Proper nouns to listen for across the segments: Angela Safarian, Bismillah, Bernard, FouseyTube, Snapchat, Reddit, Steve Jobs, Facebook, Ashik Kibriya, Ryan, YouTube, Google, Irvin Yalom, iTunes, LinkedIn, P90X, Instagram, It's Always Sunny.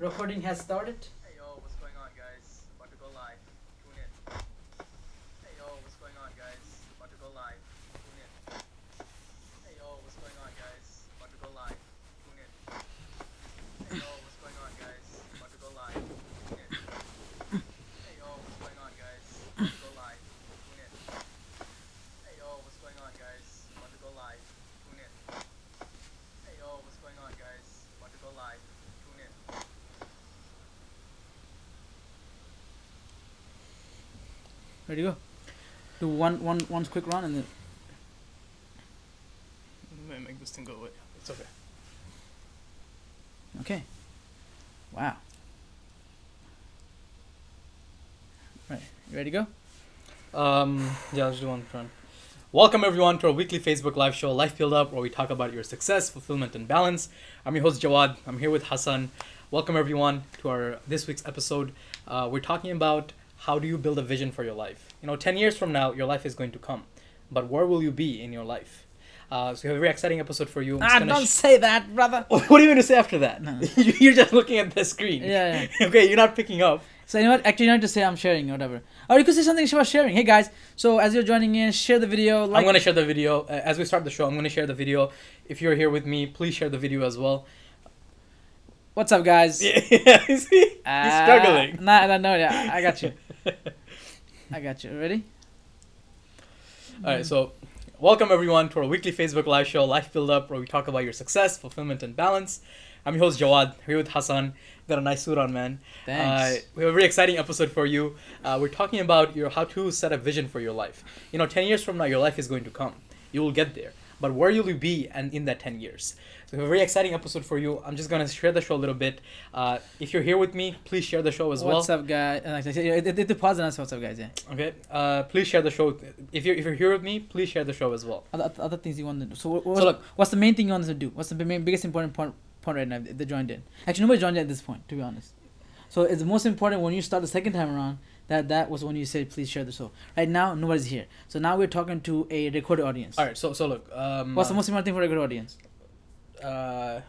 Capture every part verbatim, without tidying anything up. Recording has started. Hey yo, what's going on guys? About to go live. Tune in. Hey yo, what's going on guys? About to go live. Tune in. Hey yo, what's going on guys? About to go live. Tune in. Hey yo, what's going on guys? About to go live. Tune in. Hey yo, what's going on guys? About to go live. Tune in. Hey yo, what's going on guys? About to go live. Tune in. Hey yo, what's going on guys? About to go live. Tune in. Ready to go. Do one, one, one quick run and then. Let me make this thing go away. It's okay. Okay. Wow. Right. You ready to go? Um. Yeah. Let's do one run. Welcome everyone to our weekly Facebook live show, Life Peeled Up, where we talk about your success, fulfillment, and balance. I'm your host Jawad. I'm here with Hassan. Welcome everyone to our this week's episode. Uh, we're talking about. How do you build a vision for your life? You know, ten years from now, your life is going to come. But where will you be in your life? Uh, so we have a very exciting episode for you. I'm ah, don't sh- say that, brother. What are you going to say after that? No. You're just looking at the screen. Yeah, yeah. Okay, you're not picking up. So you know what? Actually, you don't have to say I'm sharing or whatever. Or you could say something about sharing. Hey, guys. So as you're joining in, share the video. Like- I'm going to share the video. Uh, as we start the show, I'm going to share the video. If you're here with me, please share the video as well. What's up, guys? Yeah, yeah. You see? Uh, He's struggling. Nah, nah, no, yeah, I got you. I got you. Ready? All right, so welcome everyone to our weekly Facebook live show, Life Build Up, where we talk about your success, fulfillment, and balance. I'm your host, Jawad. We're with Hassan. Got a nice suit on, man. Thanks. Uh, we have a very exciting episode for you. Uh, we're talking about your how to set a vision for your life. You know, ten years from now, your life is going to come. You will get there. But where will you be and in that ten years? So we have a very exciting episode for you. I'm just going to share the show a little bit. Uh, if you're here with me, please share the show as well. What's up, guys? It depends on us. What's up, guys? Yeah. Okay. Uh, please share the show. If you're, if you're here with me, please share the show as well. Other, other things you want to do. So, what, what, so look, what's the main thing you want us to do? What's the main, biggest important point, point right now? They joined in. Actually, nobody joined in at this point, to be honest. So it's the most important when you start the second time around. That that was when you said, please share the show. Right now, nobody's here. So now we're talking to a recorded audience. All right, so so look. Um, What's the most important thing for a recorded audience? Uh,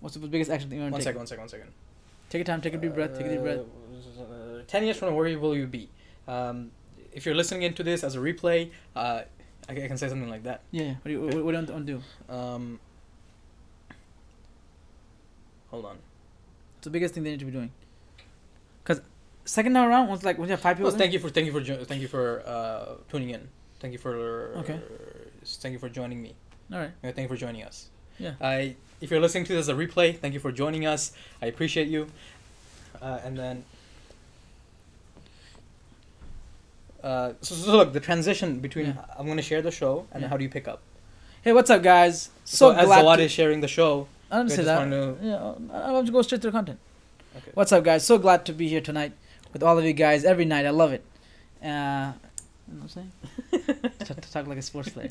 What's the biggest action thing you want to take? One second, one second, one second. Take your time, take a deep uh, breath, take a deep breath. Uh, Ten years from now, where will you be? Um, if you're listening into this as a replay, uh, I, I can say something like that. Yeah, yeah. What do you, okay. what, what do you want to do? Um, hold on. It's the biggest thing they need to be doing. Because... Second time around was like was there five people. Well, thank you for thank you for jo- thank you for uh, tuning in. Thank you for okay. Uh, thank you for joining me. All right. Yeah, thank you for joining us. Yeah. I if you're listening to this as a replay, thank you for joining us. I appreciate you. Uh, and then. Uh, so, so look, the transition between yeah. I'm going to share the show and yeah. how do you pick up? Hey, what's up, guys? So, so glad as Zawad to- is sharing the show. I don't say that. To- yeah, I want to go straight to the content. Okay. What's up, guys? So glad to be here tonight. With all of you guys every night, I love it. Uh, you know what I'm saying? T- t- talk like a sports player.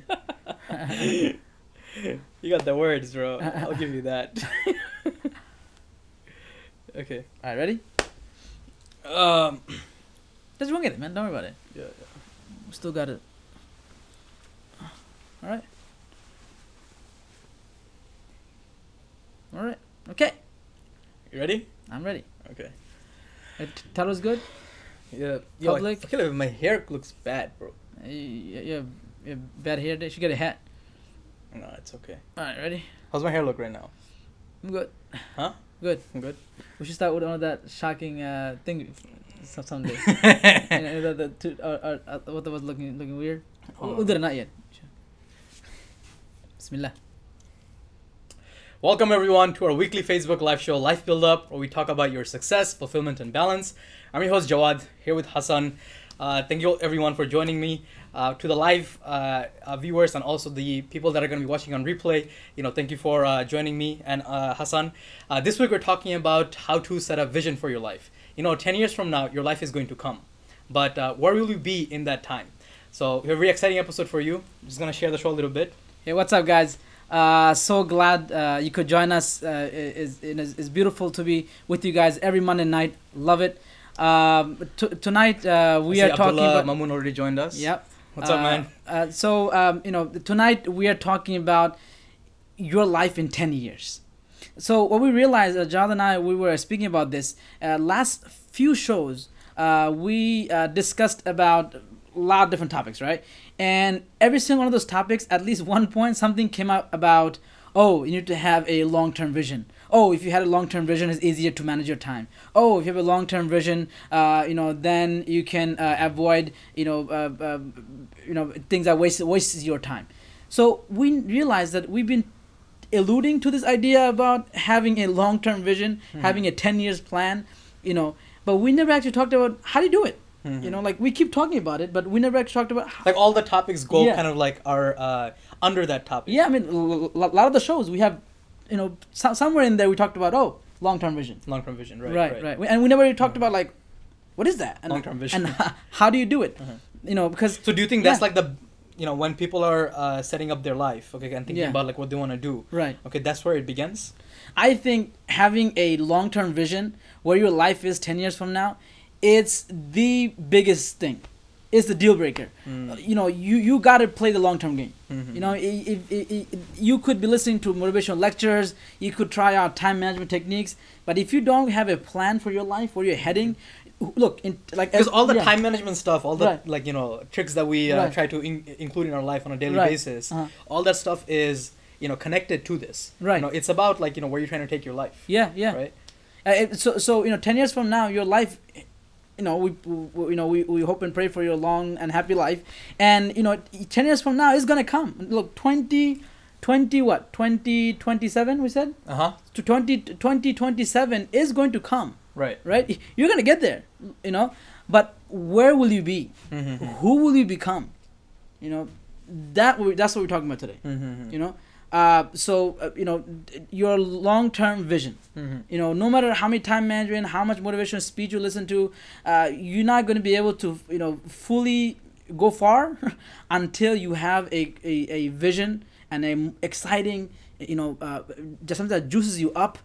You got the words, bro. I'll give you that. Okay. All right, ready? Um, Just wing it, man. Don't worry about it. Yeah, yeah. We still got it. All right. All right. Okay. You ready? I'm ready. Okay. That was good. Yeah. Yo, public. I feel like my hair looks bad, bro. Yeah, yeah, yeah. Bad hair. You should get a hat. No, it's okay. All right, ready. How's my hair look right now? I'm good. Huh? Good. I'm good. We should start with one of that shocking uh, thing someday. And the, the two, or, or, or, what was looking looking weird? Oh. We did it not yet. Bismillah. Welcome everyone to our weekly Facebook live show, Life Build Up, where we talk about your success, fulfillment, and balance. I'm your host Jawad, here with Hassan. Uh, thank you everyone for joining me. Uh, to the live uh, uh, viewers and also the people that are going to be watching on replay, you know, thank you for uh, joining me and uh, Hassan. Uh, this week we're talking about how to set a vision for your life. You know, ten years from now, your life is going to come. But uh, where will you be in that time? So we have a very exciting episode for you. I'm just going to share the show a little bit. Hey, what's up, guys? Uh, so glad uh, you could join us. Uh, it, it, it's beautiful to be with you guys every Monday night. Love it. Um, t- tonight uh, we I see are Abdullah, talking about. Mamun already joined us. Yep. What's uh, up, man? Uh, so um, you know, tonight we are talking about your life in ten years. So what we realized, uh, John and I, we were speaking about this uh, last few shows. Uh, we uh, discussed about a lot of different topics, right? And every single one of those topics, at least one point, something came up about, oh, you need to have a long-term vision. Oh, if you had a long-term vision, it's easier to manage your time. Oh, if you have a long-term vision, uh, you know, then you can uh, avoid, you know, uh, uh, you know, things that waste wastes your time. So we realized that we've been alluding to this idea about having a long-term vision, mm-hmm. having a ten years plan, you know, but we never actually talked about how do you do it. Mm-hmm. You know, like we keep talking about it, but we never actually talked about how. Like all the topics go yeah. kind of like are uh, under that topic. Yeah, I mean, a l- l- lot of the shows we have, you know, so- somewhere in there we talked about, oh, long-term vision. Long-term vision, right. Right, right. right. We, and we never really talked mm-hmm. about like, what is that? And long-term like, vision. And h- how do you do it? Mm-hmm. You know, because. So do you think yeah. that's like the, you know, when people are uh, setting up their life, okay, and thinking yeah. about like what they want to do. Right. Okay, that's where it begins? I think having a long-term vision where your life is ten years from now, it's the biggest thing. It's the deal breaker. Mm. You know, you, you got to play the long-term game. Mm-hmm. You know, it, it, it, it, you could be listening to motivational lectures. You could try out time management techniques. But if you don't have a plan for your life, where you're heading, look, in, like... Because all the yeah. time management stuff, all the, right. like, you know, tricks that we uh, right. try to in- include in our life on a daily right. basis, uh-huh. all that stuff is, you know, connected to this. Right. You know, it's about, like, you know, where you're trying to take your life. Yeah, yeah. Right? Uh, it, so, so, you know, ten years from now, your life... You know, we, we you know we, we hope and pray for your long and happy life, and you know, ten years from now it's gonna come. Look, twenty, twenty what? twenty twenty-seven we said. Uh huh. To twenty twenty-seven is going to come. Right. Right. You're gonna get there. You know, but where will you be? Mm-hmm. Who will you become? You know, that that's what we're talking about today. Mm-hmm. You know. Uh, so, uh, you know, your long-term vision, mm-hmm. you know, no matter how many time management, how much motivational speech you listen to, uh, you're not going to be able to, you know, fully go far until you have a, a, a vision and a exciting, you know, uh, just something that juices you up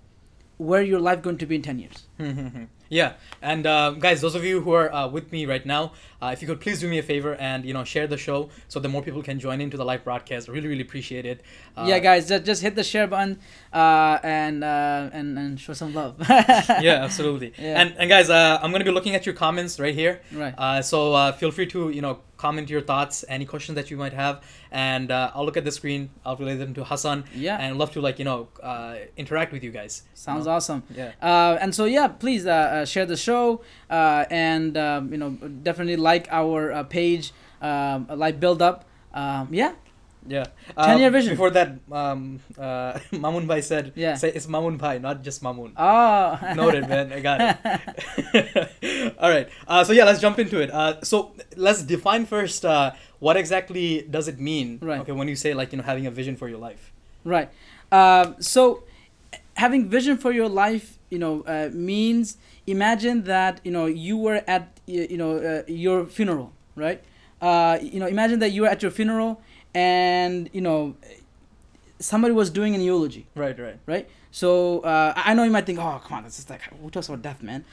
where your life going to be in ten years. Mm-hmm. Yeah. And uh, guys, those of you who are uh, with me right now, uh, if you could please do me a favor and, you know, share the show so that more people can join into the live broadcast. Really, really appreciate it. Uh, yeah, guys, just, just hit the share button uh, and, uh, and and show some love. Yeah, absolutely. Yeah. And and guys, uh, I'm going to be looking at your comments right here. Right. Uh, so uh, feel free to, you know, comment your thoughts, any questions that you might have. And uh, I'll look at the screen. I'll relay them to Hassan. Yeah. And I'd love to, like, you know, uh, interact with you guys. Sounds you know? awesome. Yeah. Uh, and so, yeah, please... Uh, share the show uh, and um, you know definitely like our uh, page, um, like build up, um, yeah, yeah. ten year um, vision. Before that, um, uh, Mamun Bhai said, yeah, say it's Mamun Bhai, not just Mamun. Oh, noted, man. I got it. All right. Uh, so yeah, let's jump into it. Uh, so let's define first uh, what exactly does it mean? Right. Okay, when you say like you know having a vision for your life. Right. Uh, so having vision for your life, you know, uh, means. Imagine that, you know, you were at, you know, uh, your funeral, right? Uh, you know, imagine that you were at your funeral and, you know, somebody was doing an eulogy. Right, right. Right? So, uh, I know you might think, oh, come on, this is like, who talks about death, man?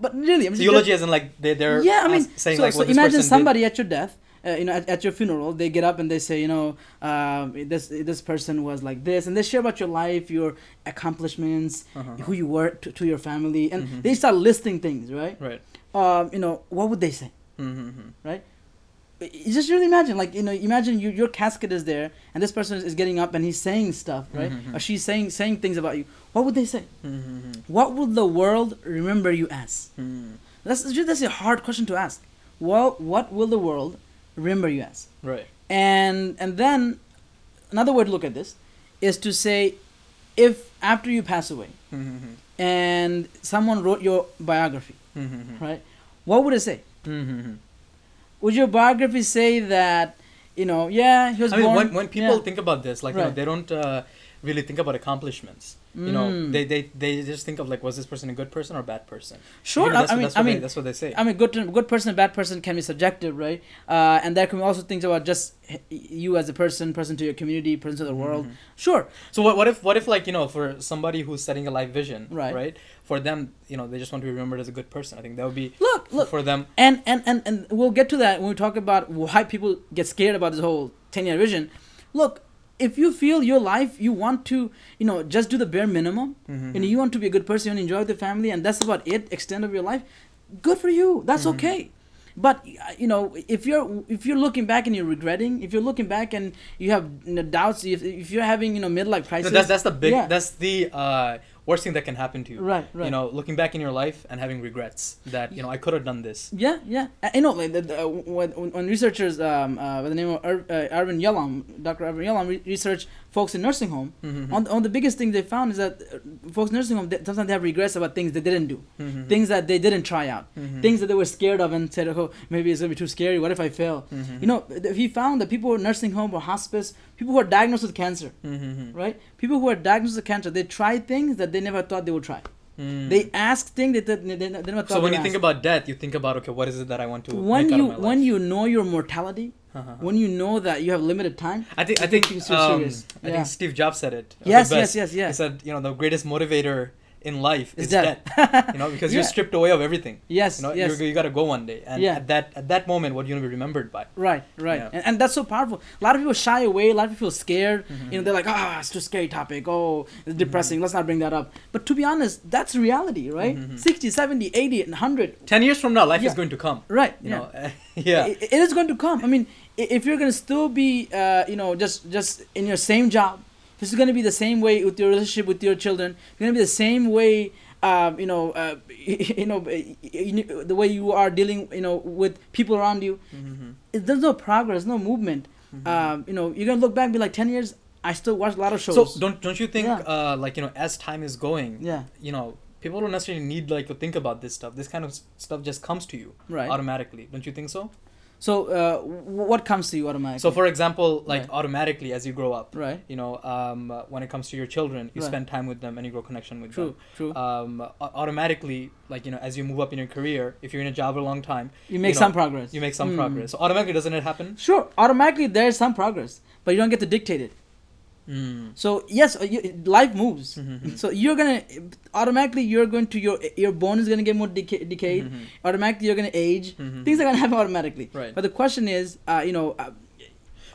But really, I mean, so eulogy isn't like they, they're yeah, I mean, saying so, like so what this person did. So imagine somebody at your death. Uh, you know, at, at your funeral, they get up and they say, you know, uh, this this person was like this, and they share about your life, your accomplishments, uh-huh. who you were to, to your family, and mm-hmm. they start listing things, right? Right. Um, you know, what would they say, mm-hmm. right? You just really imagine, like you know, imagine you, your casket is there, and this person is getting up and he's saying stuff, right? Mm-hmm. Or she's saying saying things about you. What would they say? Mm-hmm. What would the world remember you as? Mm-hmm. That's that's a hard question to ask. Well, what will the world remember you as? Right. And and then another way to look at this is to say, if after you pass away mm-hmm. and someone wrote your biography, mm-hmm. right, what would it say? Mm-hmm. Would your biography say that, you know, yeah, he was I born... I mean, when, when people yeah. think about this, like, right. you know, they don't uh, really think about accomplishments. You know, they, they, they just think of like, was this person a good person or a bad person? Sure, you know, that's, I mean, that's what, I mean they, that's what they say. I mean, good good person and bad person can be subjective, right? Uh, and there can be also things about just you as a person, person to your community, person to the world. Mm-hmm. Sure. So what what if what if like you know for somebody who's setting a life vision, right? right for them, you know, they just want to be remembered as a good person. I think that would be look, look for them. And and, and and we'll get to that when we talk about why people get scared about this whole ten year vision. Look, if you feel your life, you want to, you know, just do the bare minimum, mm-hmm. and you want to be a good person and enjoy the family, and that's about it, extent of your life, good for you. That's mm-hmm. okay. But, you know, if you're if you're looking back and you're regretting, if you're looking back and you have, you know, doubts, if, if you're having, you know, midlife crisis. No, that's, that's the big, yeah. that's the uh, worst thing that can happen to you. Right, right. You know, looking back in your life and having regrets that, you know, I could have done this. Yeah, yeah. You know, like the, the, uh, when, when researchers um, uh, by the name of Ir- uh, Irvin Yalom, Doctor Irvin Yalom, re- researched folks in nursing home. Mm-hmm. On, on the biggest thing they found is that folks in nursing home, they, sometimes they have regrets about things they didn't do, mm-hmm. things that they didn't try out, mm-hmm. things that they were scared of and said, oh, maybe it's going to be too scary. What if I fail? Mm-hmm. You know, th- he found that people in nursing home or hospice, people who are diagnosed with cancer, mm-hmm. right? People who are diagnosed with cancer, they try things that they never thought they would try. Mm. They ask things that they, they, they never thought. So when you asked. Think about death, you think about, okay, what is it that I want to when make you, out of my life? When you know your mortality, uh-huh. when you know that you have limited time, I think I think um, so serious. I yeah. think Steve Jobs said it. Yes, yes, yes, yes. He said, you know, the greatest motivator in life is, is death. death. You know, because yeah. you're stripped away of everything. Yes, you know, yes. You got to go one day, and yeah. at that at that moment, what are you gonna be remembered by? Right, right, yeah. and, and that's so powerful. A lot of people shy away. A lot of people scared. Mm-hmm. You know, they're like, ah, oh, it's too scary topic. Oh, it's depressing. Mm-hmm. Let's not bring that up. But to be honest, that's reality, right? Mm-hmm. sixty, seventy, eighty, and one hundred. Ten years from now, life yeah. is going to come. Right. You yeah. know, yeah. It, it is going to come. I mean, if you're gonna still be, uh, you know, just just in your same job. This is going to be the same way with your relationship with your children. It's going to be the same way, uh, you know, uh, you know, the way you are dealing, you know, with people around you. Mm-hmm. There's no progress, no movement. Mm-hmm. Um, you know, you're going to look back and be like, ten years, I still watch a lot of shows. So don't don't you think, yeah. uh, like, you know, as time is going, yeah. you know, people don't necessarily need, like, to think about this stuff. This kind of stuff just comes to you right. automatically. Don't you think so? So, uh, what comes to you automatically? So, for example, like right. automatically as you grow up, right? You know, um, when it comes to your children, you right. spend time with them and you grow connection with true, them. True, true. Um, automatically, like, you know, as you move up in your career, if you're in a job for a long time, you make you know, some progress. You make some mm. progress. So, automatically, doesn't it happen? Sure, automatically there's some progress, but you don't get to dictate it. Mm. So yes, you, life moves. Mm-hmm. So you're gonna automatically you're going to your your bone is gonna get more deca- decayed. Mm-hmm. Automatically you're gonna age. Mm-hmm. Things are gonna happen automatically. Right. But the question is, uh, you know. Uh,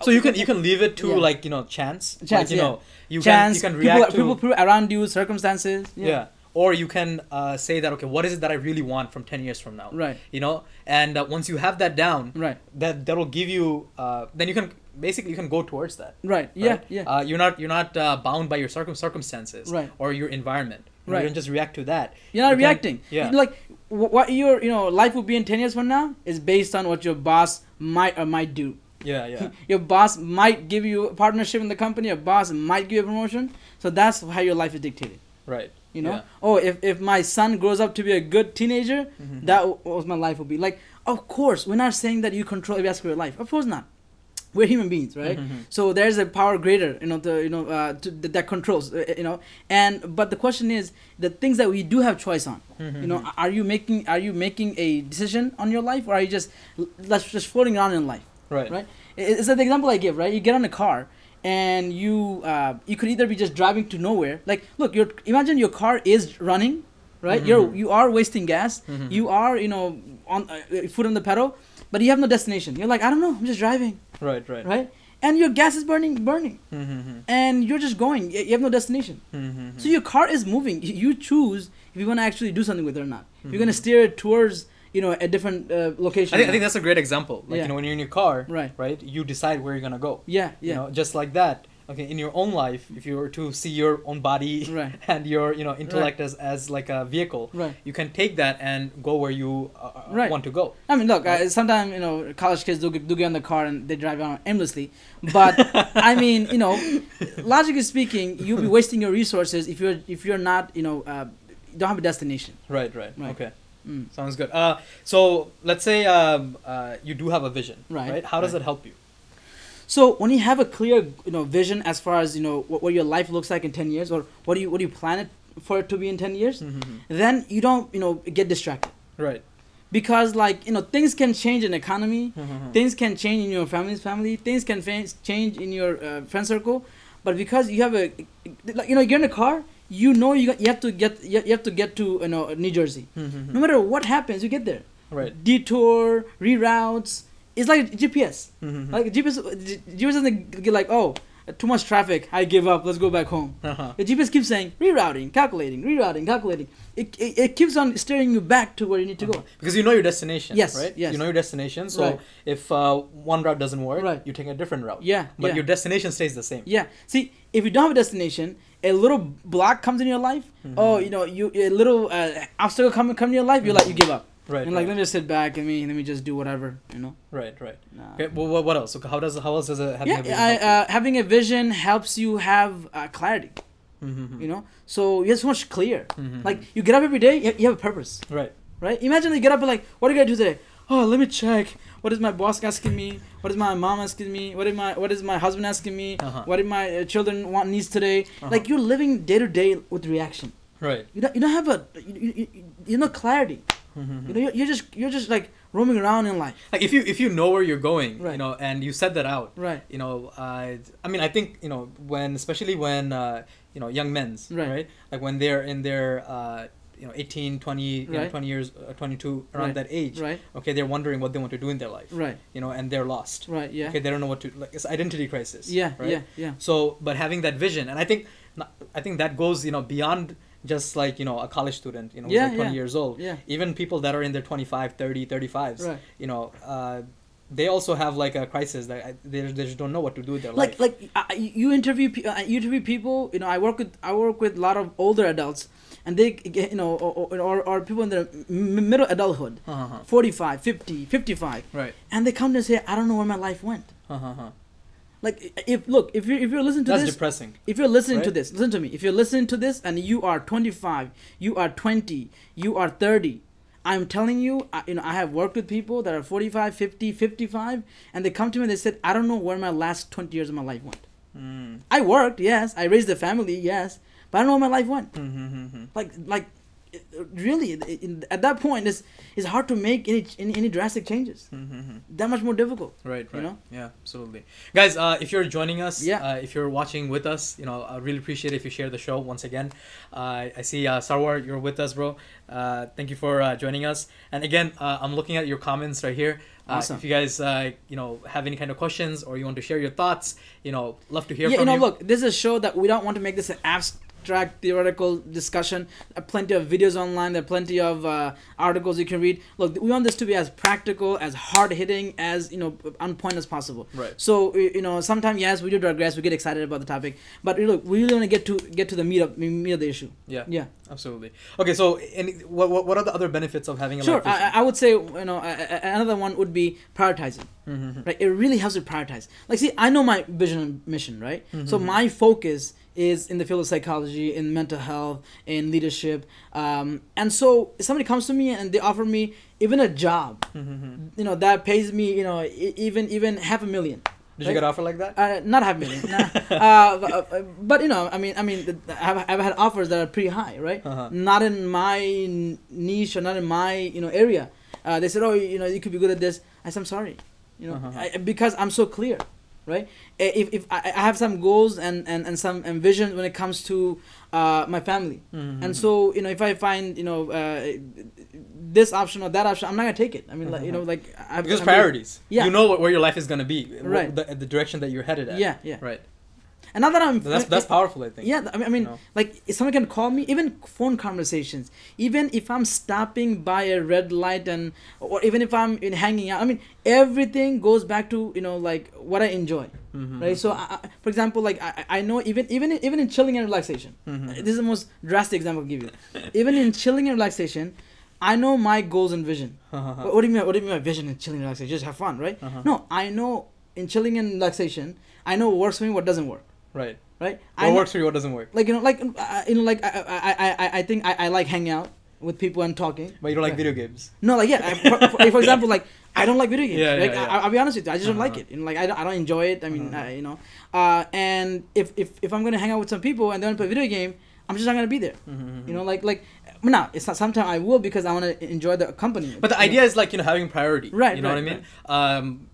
so you can you can leave it to yeah. like, you know, chance. Chance. Like, you yeah. know, you chance, can you can react people, to people around you, circumstances. Yeah. yeah. Or you can uh, say that, okay, what is it that I really want from ten years from now? Right. You know, and uh, once you have that down, right. That that'll give you. Uh, then you can. Basically, you can go towards that. Right. right? Yeah. Yeah. Uh, you're not. You're not uh, bound by your circum circumstances. Right. Or your environment. Right. You don't just react to that. You're not you reacting. Can, yeah. Like wh- what your you know life will be in ten years from now is based on what your boss might or might do. Yeah. Yeah. Your boss might give you a partnership in the company. Your boss might give you a promotion. So that's how your life is dictated. Right. You know. Yeah. Oh, if if my son grows up to be a good teenager, mm-hmm. that w- what my life will be like. Of course, we're not saying that you control every aspect of your life. Of course not. We're human beings, right? Mm-hmm. So there's a power greater, you know, the you know uh, to, the, that controls, uh, you know. And but the question is the things that we do have choice on. Mm-hmm. You know, are you making are you making a decision on your life, or are you just let's just floating around in life? Right. Right. It's like the example I give, right? You get on a car, and you uh, you could either be just driving to nowhere. Like, look, you're imagine your car is running, right? Mm-hmm. You're you are wasting gas. Mm-hmm. You are you know on uh, foot on the pedal. But you have no destination. You're like, I don't know, I'm just driving. Right, right. Right? And your gas is burning, burning. Mm-hmm. And you're just going. You have no destination. Mm-hmm. So your car is moving. You choose if you want to actually do something with it or not. Mm-hmm. You're going to steer it towards, you know, a different uh, location. I think, I think that's a great example. Like, yeah. you know, when you're in your car, right, right you decide where you're going to go. Yeah, yeah. You know, just like that. Okay, in your own life, if you were to see your own body right. and your, you know, intellect right. as, as like a vehicle, right. you can take that and go where you uh, right. want to go. I mean, look, right. uh, sometimes, you know, college kids do, do get in the car and they drive around endlessly. But, I mean, you know, logically speaking, you'll be wasting your resources if you're if you're not, you know, uh, don't have a destination. Right, right. right. Okay. Mm. Sounds good. Uh, so, let's say um, uh, you do have a vision, right? right? How does right. it help you? So when you have a clear, you know, vision as far as, you know, what, what your life looks like in ten years or what do you what do you plan it for it to be in ten years, mm-hmm. then you don't, you know, get distracted. Right. Because, like, you know, things can change in economy, mm-hmm. things can change in your family's family, things can fa- change in your uh, friend circle. But because you have a, like, you know, you're in a car, you know, you, you have to get you have to get to, you know, New Jersey. Mm-hmm. No matter what happens, you get there. Right. Detour, reroutes. It's like G P S. Mm-hmm. Like G P S, G P S doesn't get like, oh, too much traffic, I give up, let's go back home. Uh-huh. The G P S keeps saying, rerouting, calculating, rerouting, calculating. It, it it keeps on steering you back to where you need to uh-huh. go. Because you know your destination, yes, right? Yes. You know your destination, so right. if uh, one route doesn't work, right. you take a different route. Yeah. But yeah. your destination stays the same. Yeah. See, if you don't have a destination, a little block comes in your life, mm-hmm. oh, you know, you a little uh, obstacle come, come in your life, mm-hmm. you're like, you give up. Right. And like, right. let me just sit back and me, let me just do whatever, you know. Right, right. Nah. Okay. Well, what else? So how does how else does it having yeah, a vision? I, uh, having a vision helps you have uh, clarity. Mm-hmm. You know, so you're so much clear. Mm-hmm. Like you get up every day, you have a purpose. Right. Right. Imagine you get up and like, what do I do today? Oh, let me check. What is my boss asking me? What is my mom asking me? What is my What is my husband asking me? Uh-huh. What do my children want needs today? Uh-huh. Like you're living day to day with reaction. Right. You don't you don't have a you you, you know clarity. Mm-hmm. You know, you're, you're just you're just like roaming around in life. Like if you if you know where you're going, right. you know, and you set that out, right? You know, I I mean I think you know when especially when uh, you know young men's right. right, like when they're in their uh, you know eighteen, twenty, right. you know, twenty years, uh, twenty-two around right. that age, right? Okay, they're wondering what they want to do in their life, right? You know, and they're lost, right? Yeah. Okay, they don't know what to like. It's identity crisis. Yeah. Right? Yeah. Yeah. So, but having that vision, and I think I think that goes you know beyond. Just like, you know, a college student, you know, yeah, who's like twenty yeah. years old. Yeah. Even people that are in their twenty-five, thirty, thirty-fives, right. you know, uh, they also have like a crisis that I, they, they just don't know what to do with their like, life. Like, like you interview you interview people, you know, I work with I work with a lot of older adults and they, you know, or, or, or people in their middle adulthood, uh-huh. forty-five, fifty, fifty-five. Right. And they come to say, I don't know where my life went. Uh-huh. Like if look if you if you're listening to That's this depressing. If you're listening right? to this, listen to me. If you're listening to this and you are twenty-five, you are twenty, you are thirty, I'm telling you, I, you know, I have worked with people that are forty-five, fifty, fifty-five, and they come to me and they said, I don't know where my last twenty years of my life went. Mm. I worked, yes, I raised a family, yes, but I don't know where my life went. Mm-hmm, mm-hmm. Like like really in, at that point it's it's hard to make any any, any drastic changes mm-hmm. that much more difficult right right you know? Yeah, absolutely, guys. Uh if you're joining us, yeah uh, if you're watching with us, you know, I really appreciate it if you share the show. Once again, uh, I see uh Sarwar, you're with us, bro. Uh thank you for uh, joining us. And again, uh, I'm looking at your comments right here. Uh, awesome. If you guys, uh, you know, have any kind of questions or you want to share your thoughts, you know, love to hear yeah, from you. Yeah, you know, look, this is a show that we don't want to make this an abstract theoretical discussion. There are plenty of videos online. There are plenty of uh, articles you can read. Look, we want this to be as practical, as hard-hitting, as, you know, on point as possible. Right. So, you know, sometimes, yes, we do digress. We get excited about the topic. But, look, we really want to get to get to the meat of, meat of the issue. Yeah. Yeah. Absolutely. Okay, so any, what, what are the other benefits of having a sure, life vision? Sure, I, I would say, you know, another one would be prioritizing, mm-hmm. right? It really helps you prioritize. Like, see, I know my vision and mission, right? Mm-hmm. So my focus is in the field of psychology, in mental health, in leadership. Um, and so if somebody comes to me and they offer me even a job, mm-hmm. you know, that pays me, you know, even even half a million. Did right? you get an offer like that? Uh, not half a million. Nah. uh, but, but, you know, I mean, I mean, I've, I've had offers that are pretty high, right? Uh-huh. Not in my niche or not in my, you know, area. Uh, they said, oh, you know, you could be good at this. I said, I'm sorry, you know, uh-huh. I, because I'm so clear, right? If if I, I have some goals and, and, and some ambitions when it comes to uh, my family. Mm-hmm. And so, you know, if I find, you know, uh, this option or that option, I'm not going to take it. I mean, mm-hmm. like, you know, like... I, because I mean, priorities. Yeah. You know what, where your life is going to be. Right. The, the direction that you're headed at. Yeah, yeah. Right. And now that I'm... That's, that's powerful, I think. Yeah, I mean, I mean you know? Like, if someone can call me, even phone conversations, even if I'm stopping by a red light and... Or even if I'm in hanging out. I mean, everything goes back to, you know, like, what I enjoy, mm-hmm. right? So, I, for example, like, I, I know even even, even in chilling and relaxation, mm-hmm. this is the most drastic example I'll give you. Even in chilling and relaxation, I know my goals and vision. what, what do you mean What do you mean by vision and chilling and relaxation? Just have fun, right? Uh-huh. No, I know in chilling and relaxation, I know what works for me, what doesn't work. Right, right. What I works know, for you? What doesn't work? Like you know, like uh, you know, like I, I, I, I think I, I like hanging out with people and talking. But you don't like right. video games. No, like yeah. I, for, for example, like I don't like video games. Yeah, like, yeah, yeah. I, I'll be honest with you, I just uh-huh. don't like it. And you know, like I don't, I don't enjoy it. I mean, uh-huh. I, you know. Uh, and if, if if I'm gonna hang out with some people and they're gonna play a video game, I'm just not gonna be there. Mm-hmm. You know, like like. No, it's not. Sometimes I will because I want to enjoy the company. But the idea know? Is like you know having priority. Right. You know right, what I mean. Right. Um,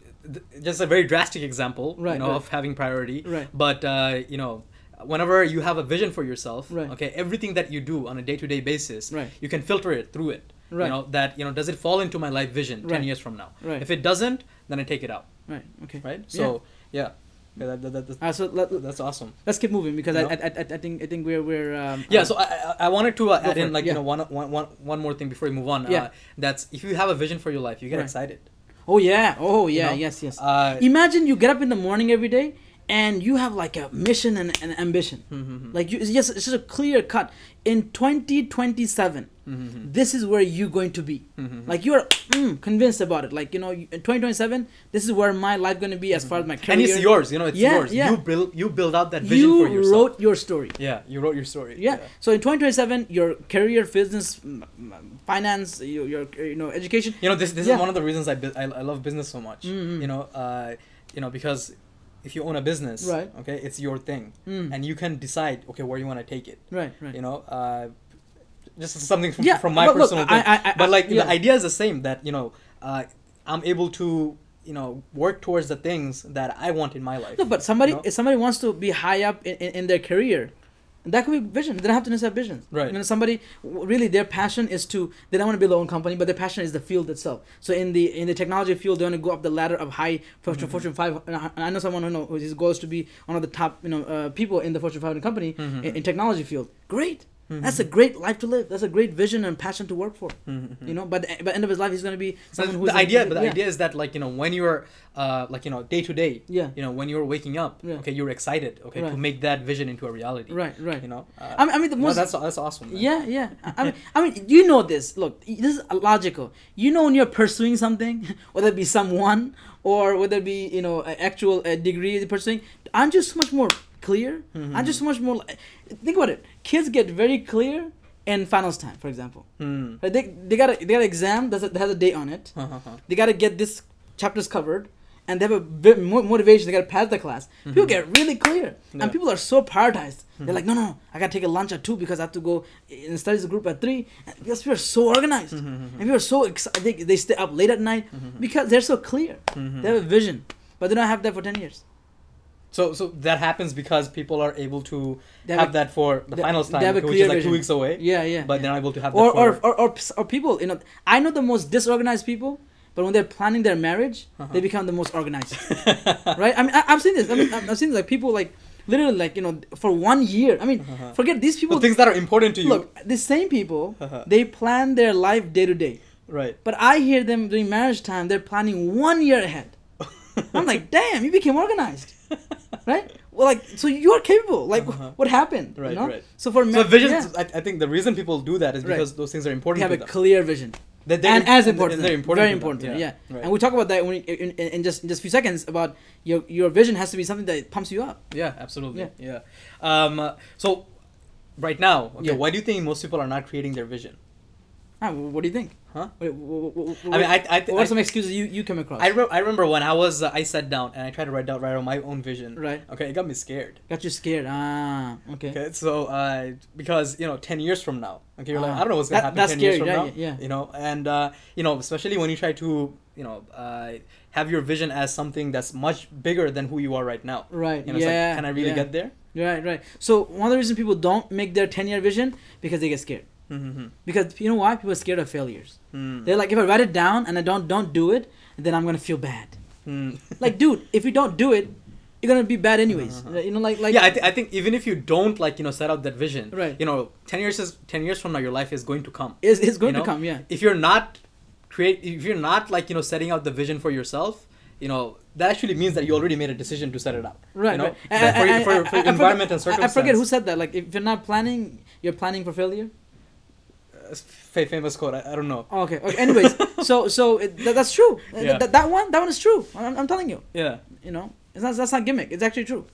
just a very drastic example right, you know, right. of having priority right. but uh, you know whenever you have a vision for yourself right. okay everything that you do on a day-to-day basis right. you can filter it through it right. you know that you know does it fall into my life vision right. ten years from now right. if it doesn't then I take it out right okay right so yeah, yeah. Yeah, that, that, that's, uh, so let, that's awesome. Let's keep moving because you know? I, I I think I think we're we're um, yeah. Um, so I I wanted to uh, add in like yeah. you know one, one, one, one more thing before we move on. Yeah. Uh, that's if you have a vision for your life, you get right. excited. Oh yeah! Oh yeah! You know? Yes yes. Uh, Imagine you get up in the morning every day and you have like a mission and an ambition. Mm-hmm. Like you, yes, it's just a clear cut. In twenty twenty-seven, mm-hmm. this is where you're going to be. Mm-hmm. Like you're mm, convinced about it. Like you know, in twenty twenty-seven, this is where my life going to be as mm-hmm. far as my career. And it's yours. You know, it's yeah, yours. Yeah. You build, you build out that vision you for yourself. You wrote your story. Yeah, you wrote your story. Yeah. yeah. So in twenty twenty-seven, your career, business, finance, your, your you know, education. You know, this this yeah. is one of the reasons I bu- I, I love business so much. Mm-hmm. You know, uh, you know because. If you own a business, right. okay, it's your thing, mm. and you can decide, okay, where you want to take it. Right, right. You know, uh, just something from, yeah, from my personal look, thing. I, I, I, but like I, yeah. the idea is the same that you know, uh, I'm able to you know work towards the things that I want in my life. No, but somebody you know? if somebody wants to be high up in, in, in their career. That could be vision. They don't have to necessarily have visions. Right. You know, somebody really their passion is to they don't want to build their own company, but their passion is the field itself. So in the in the technology field, they want to go up the ladder of high Fortune mm-hmm. Fortune five. And I know someone who know his goal is to be one of the top you know uh, people in the Fortune five hundred company mm-hmm. in, in technology field. Great. Mm-hmm. That's a great life to live. That's a great vision and passion to work for. Mm-hmm. You know, but by the end of his life, he's going to be someone who's the idea. But the yeah. idea is that, like you know, when you're, uh, like you know, day to day, yeah, you know, when you're waking up, yeah. okay, you're excited, okay, right. to make that vision into a reality. Right, right. You know, uh, I mean, I mean the most, no, that's that's awesome. Man. Yeah, yeah. I mean, I mean, you know this. Look, this is logical. You know, when you're pursuing something, whether it be someone or whether it be you know, an actual uh, degree pursuing, aren't you so much more clear? Mm-hmm. Aren't you so much more? Think about it. Kids get very clear in finals time, for example. Mm. Right, they they got a, they got an exam that has a date on it. Uh-huh. They got to get this chapters covered, and they have a bit more motivation. They got to pass the class. Mm-hmm. People get really clear, yeah. and people are so prioritized. Mm-hmm. They're like, no, no, I got to take a lunch at two because I have to go in studies group at three. Because we are so organized, mm-hmm. and we are so excited. They, they stay up late at night mm-hmm. because they're so clear. Mm-hmm. They have a vision, but they don't have that for ten years. So so that happens because people are able to have a, that for the they, finals time, which is like vision. two weeks away. Yeah, yeah. But yeah. they're not able to have that or, for... Or, or, or, or people, you know, I know the most disorganized people, but when they're planning their marriage, uh-huh. they become the most organized. Right? I mean, I, I've seen this. I mean, I've seen like people like, literally like, you know, for one year. I mean, uh-huh. forget these people... The things that are important to you. Look, the same people, uh-huh. they plan their life day to day. Right. But I hear them during marriage time, they're planning one year ahead. I'm like, damn, you became organized. Right? Well, like, so you are capable. Like, uh-huh. what happened? Right, you know? right. So for ma- so vision, yeah. I, I think the reason people do that is because right. those things are important. They have to a them. clear vision, that and imp- as important, they're important, very important. Yeah. yeah. Right. And we talk about that when, in, in, in just in just a few seconds about your your vision has to be something that pumps you up. Yeah, absolutely. Yeah. yeah. Um. Uh, so, right now, okay, yeah. why do you think most people are not creating their vision? Ah, what do you think? Huh? Wait, what, what, what, I mean, I, I th- what are some excuses you, you come across? I, re- I remember when I was uh, I sat down and I tried to write down write out my own vision. Right. Okay, it got me scared. Got you scared. Ah. Okay. Okay. So, uh, because you know, ten years from now, okay, you're ah. like, I don't know what's gonna that, happen. That's ten scary. Years from yeah, now, yeah, yeah. You know, and uh, you know, especially when you try to, you know, uh, have your vision as something that's much bigger than who you are right now. Right. You know, yeah. It's like, can I really yeah. get there? Right. Right. So one of the reasons people don't make their ten-year vision because they get scared. Mm-hmm. Because you know why? People are scared of failures. Mm. They're like, if I write it down and I don't don't do it, then I'm gonna feel bad. Mm. Like, dude, if you don't do it, you're gonna be bad anyways. Uh-huh. You know, like like yeah. I, th- I think even if you don't like you know set out that vision, right? You know, ten years is ten years from now, your life is going to come. Is is going you know? to come? Yeah. If you're not create, if you're not like you know setting out the vision for yourself, you know. That actually means that you already made a decision to set it up. Right. You know? right. I, for, I, I, for, for I, I environment forget, and circumstance. I forget who said that. Like, if you're not planning, you're planning for failure. Famous quote. I, I don't know. Oh, okay. okay. Anyways, so so it, that, that's true. Yeah. That that one that one is true. I'm, I'm telling you. Yeah. You know, it's not that's not gimmick. It's actually true.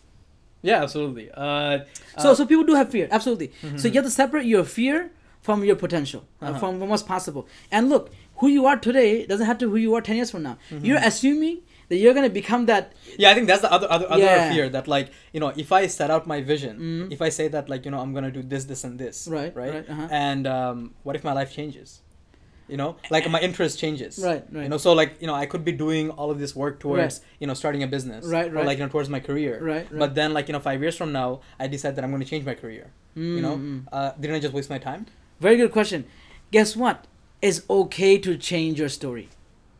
Yeah, absolutely. Uh, so uh, so people do have fear. Absolutely. Mm-hmm. So you have to separate your fear from your potential, uh-huh. uh, from, from what's possible. And look, who you are today doesn't have to who you are ten years from now. Mm-hmm. You're assuming that you're gonna become that. Yeah, I think that's the other other other yeah. fear that like you know if I set out my vision, mm-hmm. if I say that like you know I'm gonna do this this and this, right, right, right uh-huh. and um, what if my life changes? You know, like my interest changes. Right, right. You know, so like you know I could be doing all of this work towards right. you know starting a business, right, right, or like you know towards my career, right, right. But then like you know five years from now I decide that I'm gonna change my career. Mm-hmm. You know, uh, didn't I just waste my time? Very good question. Guess what? It's okay to change your story.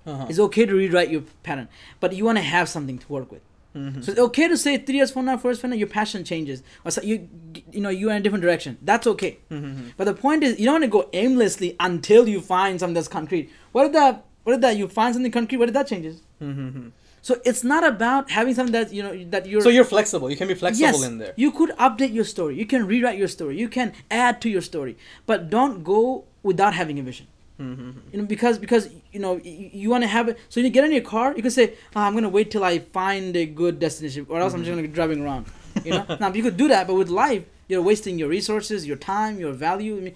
Uh-huh. It's okay to rewrite your pattern, but you want to have something to work with. Mm-hmm. So it's okay to say three years from now, four years from now, your passion changes, or so you, you know, you're in a different direction. That's okay. Mm-hmm. But the point is, you don't want to go aimlessly until you find something that's concrete. What if that? What if that you find something concrete? What if that changes? Mm-hmm. So it's not about having something that you know that you're. So you're flexible. You can be flexible yes, in there. You could update your story. You can rewrite your story. You can add to your story, but don't go without having a vision. Mm-hmm. You know, because because you know you, you want to have it. So you get in your car. You can say, oh, "I'm gonna wait till I find a good destination, or else mm-hmm. I'm just gonna be driving around." You know. Now you could do that, but with life, you're wasting your resources, your time, your value. I mean,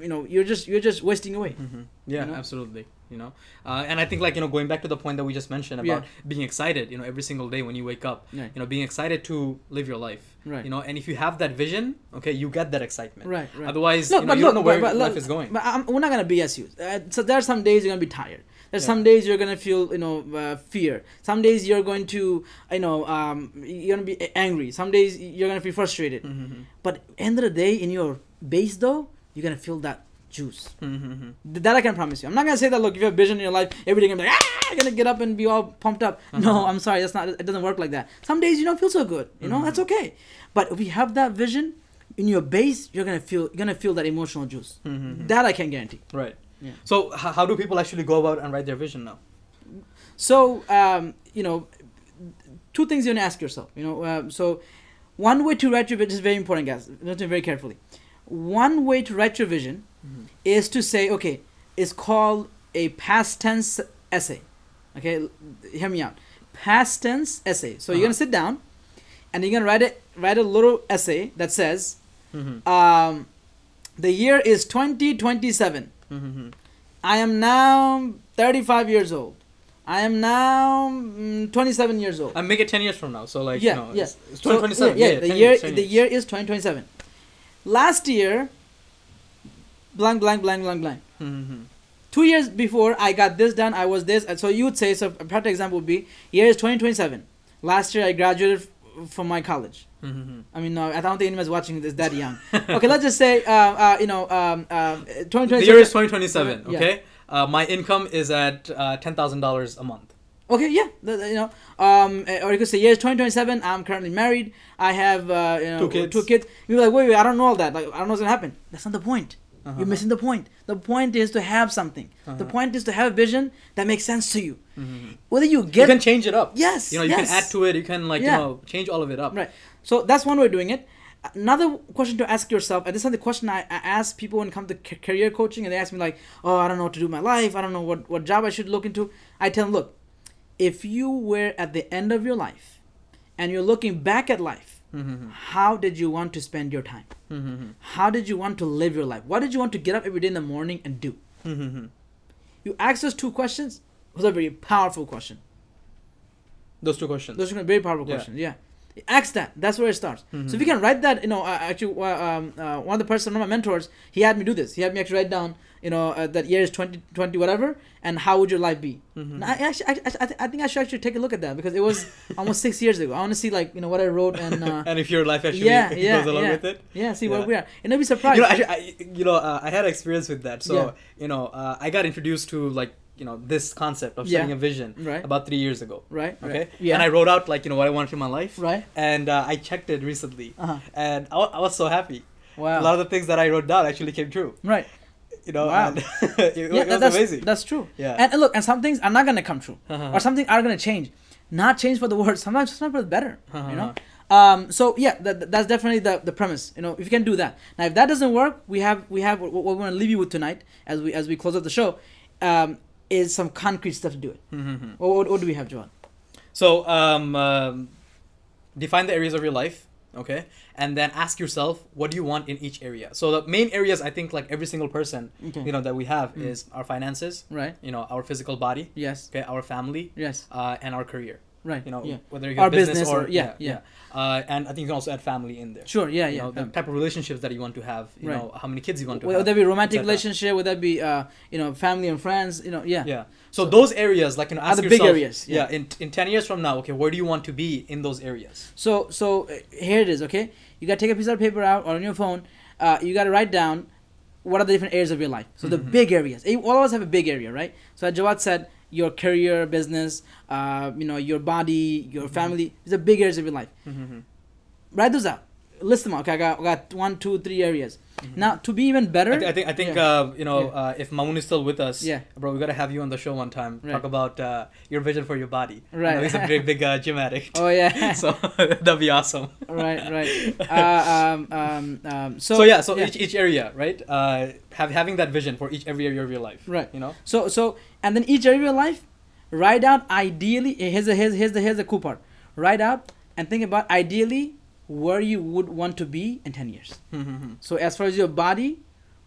you know, you're just you're just wasting away. Mm-hmm. Yeah, you know? Absolutely. You know, uh, and I think like, you know, going back to the point that we just mentioned about yeah. being excited, you know, every single day when you wake up, right. you know, being excited to live your life, right. you know, and if you have that vision, okay, you get that excitement. Right. right. Otherwise, look, you, know, you look, don't know where but, but, life look, is going. But I'm, we're not going to B S you. Uh, so there are some days you're going to be tired. There's yeah. some days you're going to feel, you know, uh, fear. Some days you're going to, you know, um, you're going to be angry. Some days you're going to feel frustrated. Mm-hmm. But end of the day in your base though, you're going to feel that juice. Mm-hmm. That I can promise you. I'm not gonna say that. Look, if you have vision in your life, every day I'm like, ah, I'm gonna get up and be all pumped up. Uh-huh. No, I'm sorry, that's not. It doesn't work like that. Some days you don't feel so good. You mm-hmm. know, that's okay. But if you have that vision in your base, you're gonna feel. You're gonna feel that emotional juice. Mm-hmm. That I can guarantee. Right. Yeah. So h- how do people actually go about and write their vision now? So um, you know, two things you wanna ask yourself. You know, uh, so one way to write your vision is very important, guys. Listen very carefully. One way to write your vision. Mm-hmm. is to say, okay, it's called a past tense essay. Okay, hear me out. Past tense essay. So uh-huh. you're gonna sit down, and you're gonna write a write a little essay that says, mm-hmm. um, the year is twenty twenty-seven. Mm-hmm. I am now thirty-five years old. I am now mm, twenty-seven years old. I make it ten years from now. So like, yeah, you know, yeah. it's, it's twenty twenty-seven. So, yeah, yeah, yeah, the year years, the year is twenty twenty-seven. Last year. Blank, blank, blank, blank, blank. Mm-hmm. Two years before I got this done, I was this. So you would say, so a practical example would be, year is twenty twenty-seven. Last year I graduated f- from my college. Mm-hmm. I mean, no, I don't think anyone's watching this that young. Okay, let's just say, uh, uh, you know, um, uh, twenty twenty-seven. The year is twenty twenty-seven, okay? Yeah. Uh, my income is at uh, ten thousand dollars a month. Okay, yeah, you know, um, or you could say, year is twenty twenty-seven, I'm currently married, I have, uh, you know, two kids. Two kids. You're like, wait, wait, I don't know all that. Like, I don't know what's going to happen. That's not the point. Uh-huh. You're missing the point. The point is to have something. Uh-huh. The point is to have a vision that makes sense to you. Mm-hmm. Whether you get... You can change it up. Yes, You know, you yes. can add to it. You can, like, yeah. you know, change all of it up. Right. So that's one way of doing it. Another question to ask yourself, and this is the question I, I ask people when it comes to c- career coaching, and they ask me, like, oh, I don't know what to do with my life. I don't know what, what job I should look into. I tell them, look, if you were at the end of your life and you're looking back at life, mm-hmm. how did you want to spend your time? Mm-hmm. How did you want to live your life? What did you want to get up every day in the morning and do? Mm-hmm. You ask those two questions. Those are very powerful questions. Those two questions. Those are very powerful yeah. questions. Yeah. Ask that. That's where it starts. Mm-hmm. So if you can write that, you know, uh, actually, uh, um, uh, one of the person, one of my mentors, he had me do this. He had me actually write down, you know, uh, that year is twenty twenty, whatever, and how would your life be? Mm-hmm. I, actually, I, I, th- I think I should actually take a look at that because it was almost six years ago. I want to see, like, you know, what I wrote and... Uh, and if your life actually yeah, yeah, goes along yeah. with it. Yeah, see yeah. where we are. And don't be surprised. You know, actually, I, you know uh, I had experience with that. So, yeah. you know, uh, I got introduced to, like, you know, this concept of setting yeah. a vision right. about three years ago. Right. Okay. Right. Yeah. And I wrote out like, you know, what I wanted in my life. Right. And uh, I checked it recently. Uh-huh. And I, w- I was so happy. Wow. A lot of the things that I wrote down actually came true. Right. You know, wow. and it, yeah, it was that's, amazing. That's true. Yeah. And, and look, and some things are not going to come true uh-huh. or some things are going to change. Not change for the worse. Sometimes it's not for the better, uh-huh. you know. Um, so yeah, that, that's definitely the, the premise. You know, if you can do that. Now, if that doesn't work, we have we have what we want to leave you with tonight as we as we close up the show. Um, is some concrete stuff to do it. Mm-hmm. What, what, what do we have, Johan? So, um, um, define the areas of your life, okay? And then ask yourself, what do you want in each area? So the main areas, I think, like every single person, okay. you know, that we have mm. is our finances, right? You know, our physical body, yes. Okay, our family, yes, uh, and our career, right? You know, yeah. whether you're our business, business or, or yeah, yeah. yeah. Uh, and I think you can also add family in there. Sure, yeah, you yeah. know, the um, type of relationships that you want to have, you right. know, how many kids you want to would have. Would that be romantic relationship? Would that be, uh, you know, family and friends? You know, yeah. Yeah. So, so those areas, like, you know, ask are the yourself, big areas. Yeah. yeah in, in ten years from now, okay, where do you want to be in those areas? So, so uh, here it is, okay? You got to take a piece of paper out or on your phone. Uh, you got to write down what are the different areas of your life. So mm-hmm. the big areas. All of us have a big area, right? So as Jawad said, your career, business, uh, you know, your body, your family. It's the big areas of your life. Mm-hmm. Write those out. List them out. Okay, I got, I got one, two, three areas. Mm-hmm. Now, to be even better, I, th- I think I think yeah. uh, you know yeah. uh, if Mamun is still with us, yeah. bro, we gotta have you on the show one time. Right. Talk about uh, your vision for your body. Right, you know, he's a big big uh, gym addict. Oh yeah, so that'd be awesome. Right, right. Uh, um, um, um, so, so yeah, so yeah. each each area, right? Uh, have having that vision for each every area of your life. Right, you know. So so and then each area of your life, write out ideally. Here's the here's here's the here's the cool part. Write out and think about ideally where you would want to be in ten years. Mm-hmm. So as far as your body,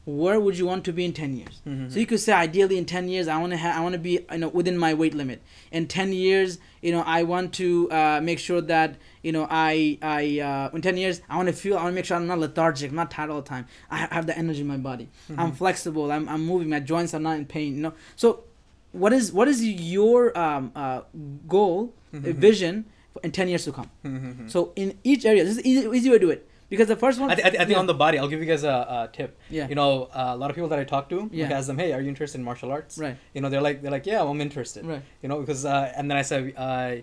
where would you want to be in ten years? Mm-hmm. So you could say, ideally in ten years, I want to ha- I want to be, you know, within my weight limit. In ten years, you know, I want to uh, make sure that, you know, I, I uh, in ten years, I want to feel, I want to make sure I'm not lethargic, I'm not tired all the time. I have the energy in my body. Mm-hmm. I'm flexible. I'm, I'm moving. My joints are not in pain, you know? So what is, what is your um, uh, goal, mm-hmm. vision, in ten years to come. Mm-hmm. So in each area, this is easy, easy way to do it. Because the first one... I, th- I, th- I think yeah. on the body, I'll give you guys a, a tip. Yeah. You know, uh, a lot of people that I talk to, yeah. like I ask them, hey, are you interested in martial arts? Right. You know, they're like, they're like, yeah, I'm interested. Right. You know, because... Uh, and then I said, uh,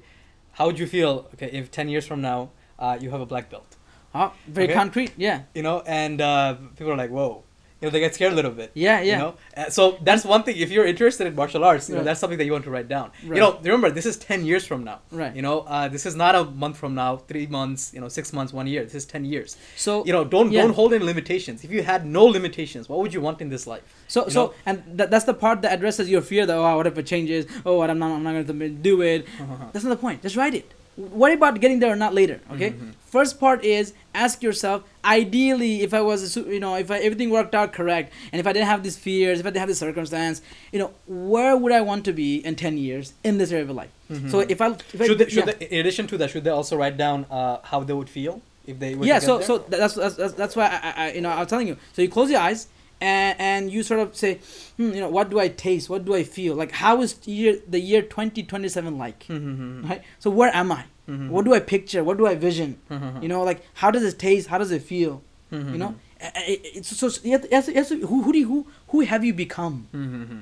how would you feel, okay, if ten years from now, uh, you have a black belt? Ah, very okay? concrete, yeah. You know, and uh, people are like, whoa. You know, they get scared a little bit. Yeah, yeah. You know? Uh, so that's one thing. If you're interested in martial arts, you right. know, that's something that you want to write down. Right. You know, remember, this is ten years from now. Right. You know, uh, this is not a month from now, three months, you know, six months, one year. This is ten years. So, you know, don't yeah. don't hold any limitations. If you had no limitations, what would you want in this life? So, you so know? and th- that's the part that addresses your fear that, oh, what if it changes? Oh, what, I'm not, I'm not going to do it. Uh-huh. That's not the point. Just write it. Worry about getting there or not later, okay? Mm-hmm. First part is ask yourself, ideally, if I was, you know, if I, everything worked out correct, and if I didn't have these fears, if I didn't have this circumstance, you know, where would I want to be in ten years in this area of life? Mm-hmm. So if I... If should I, they, should yeah. they, in addition to that, should they also write down uh, how they would feel if they were yeah, to get so, there? so that's, that's, that's why, I, I, you know, I was telling you. So you close your eyes, and, and you sort of say, hmm, you know, what do I taste? What do I feel? Like, how is year, the year twenty twenty-seven like? Mm-hmm. Right? So where am I? Mm-hmm. What do I picture? What do I vision? Mm-hmm. You know, like, how does it taste? How does it feel? Mm-hmm. You know? It's, so, so you have to, you have to, you have to, who, who, do you, who, who have you become? Mm-hmm.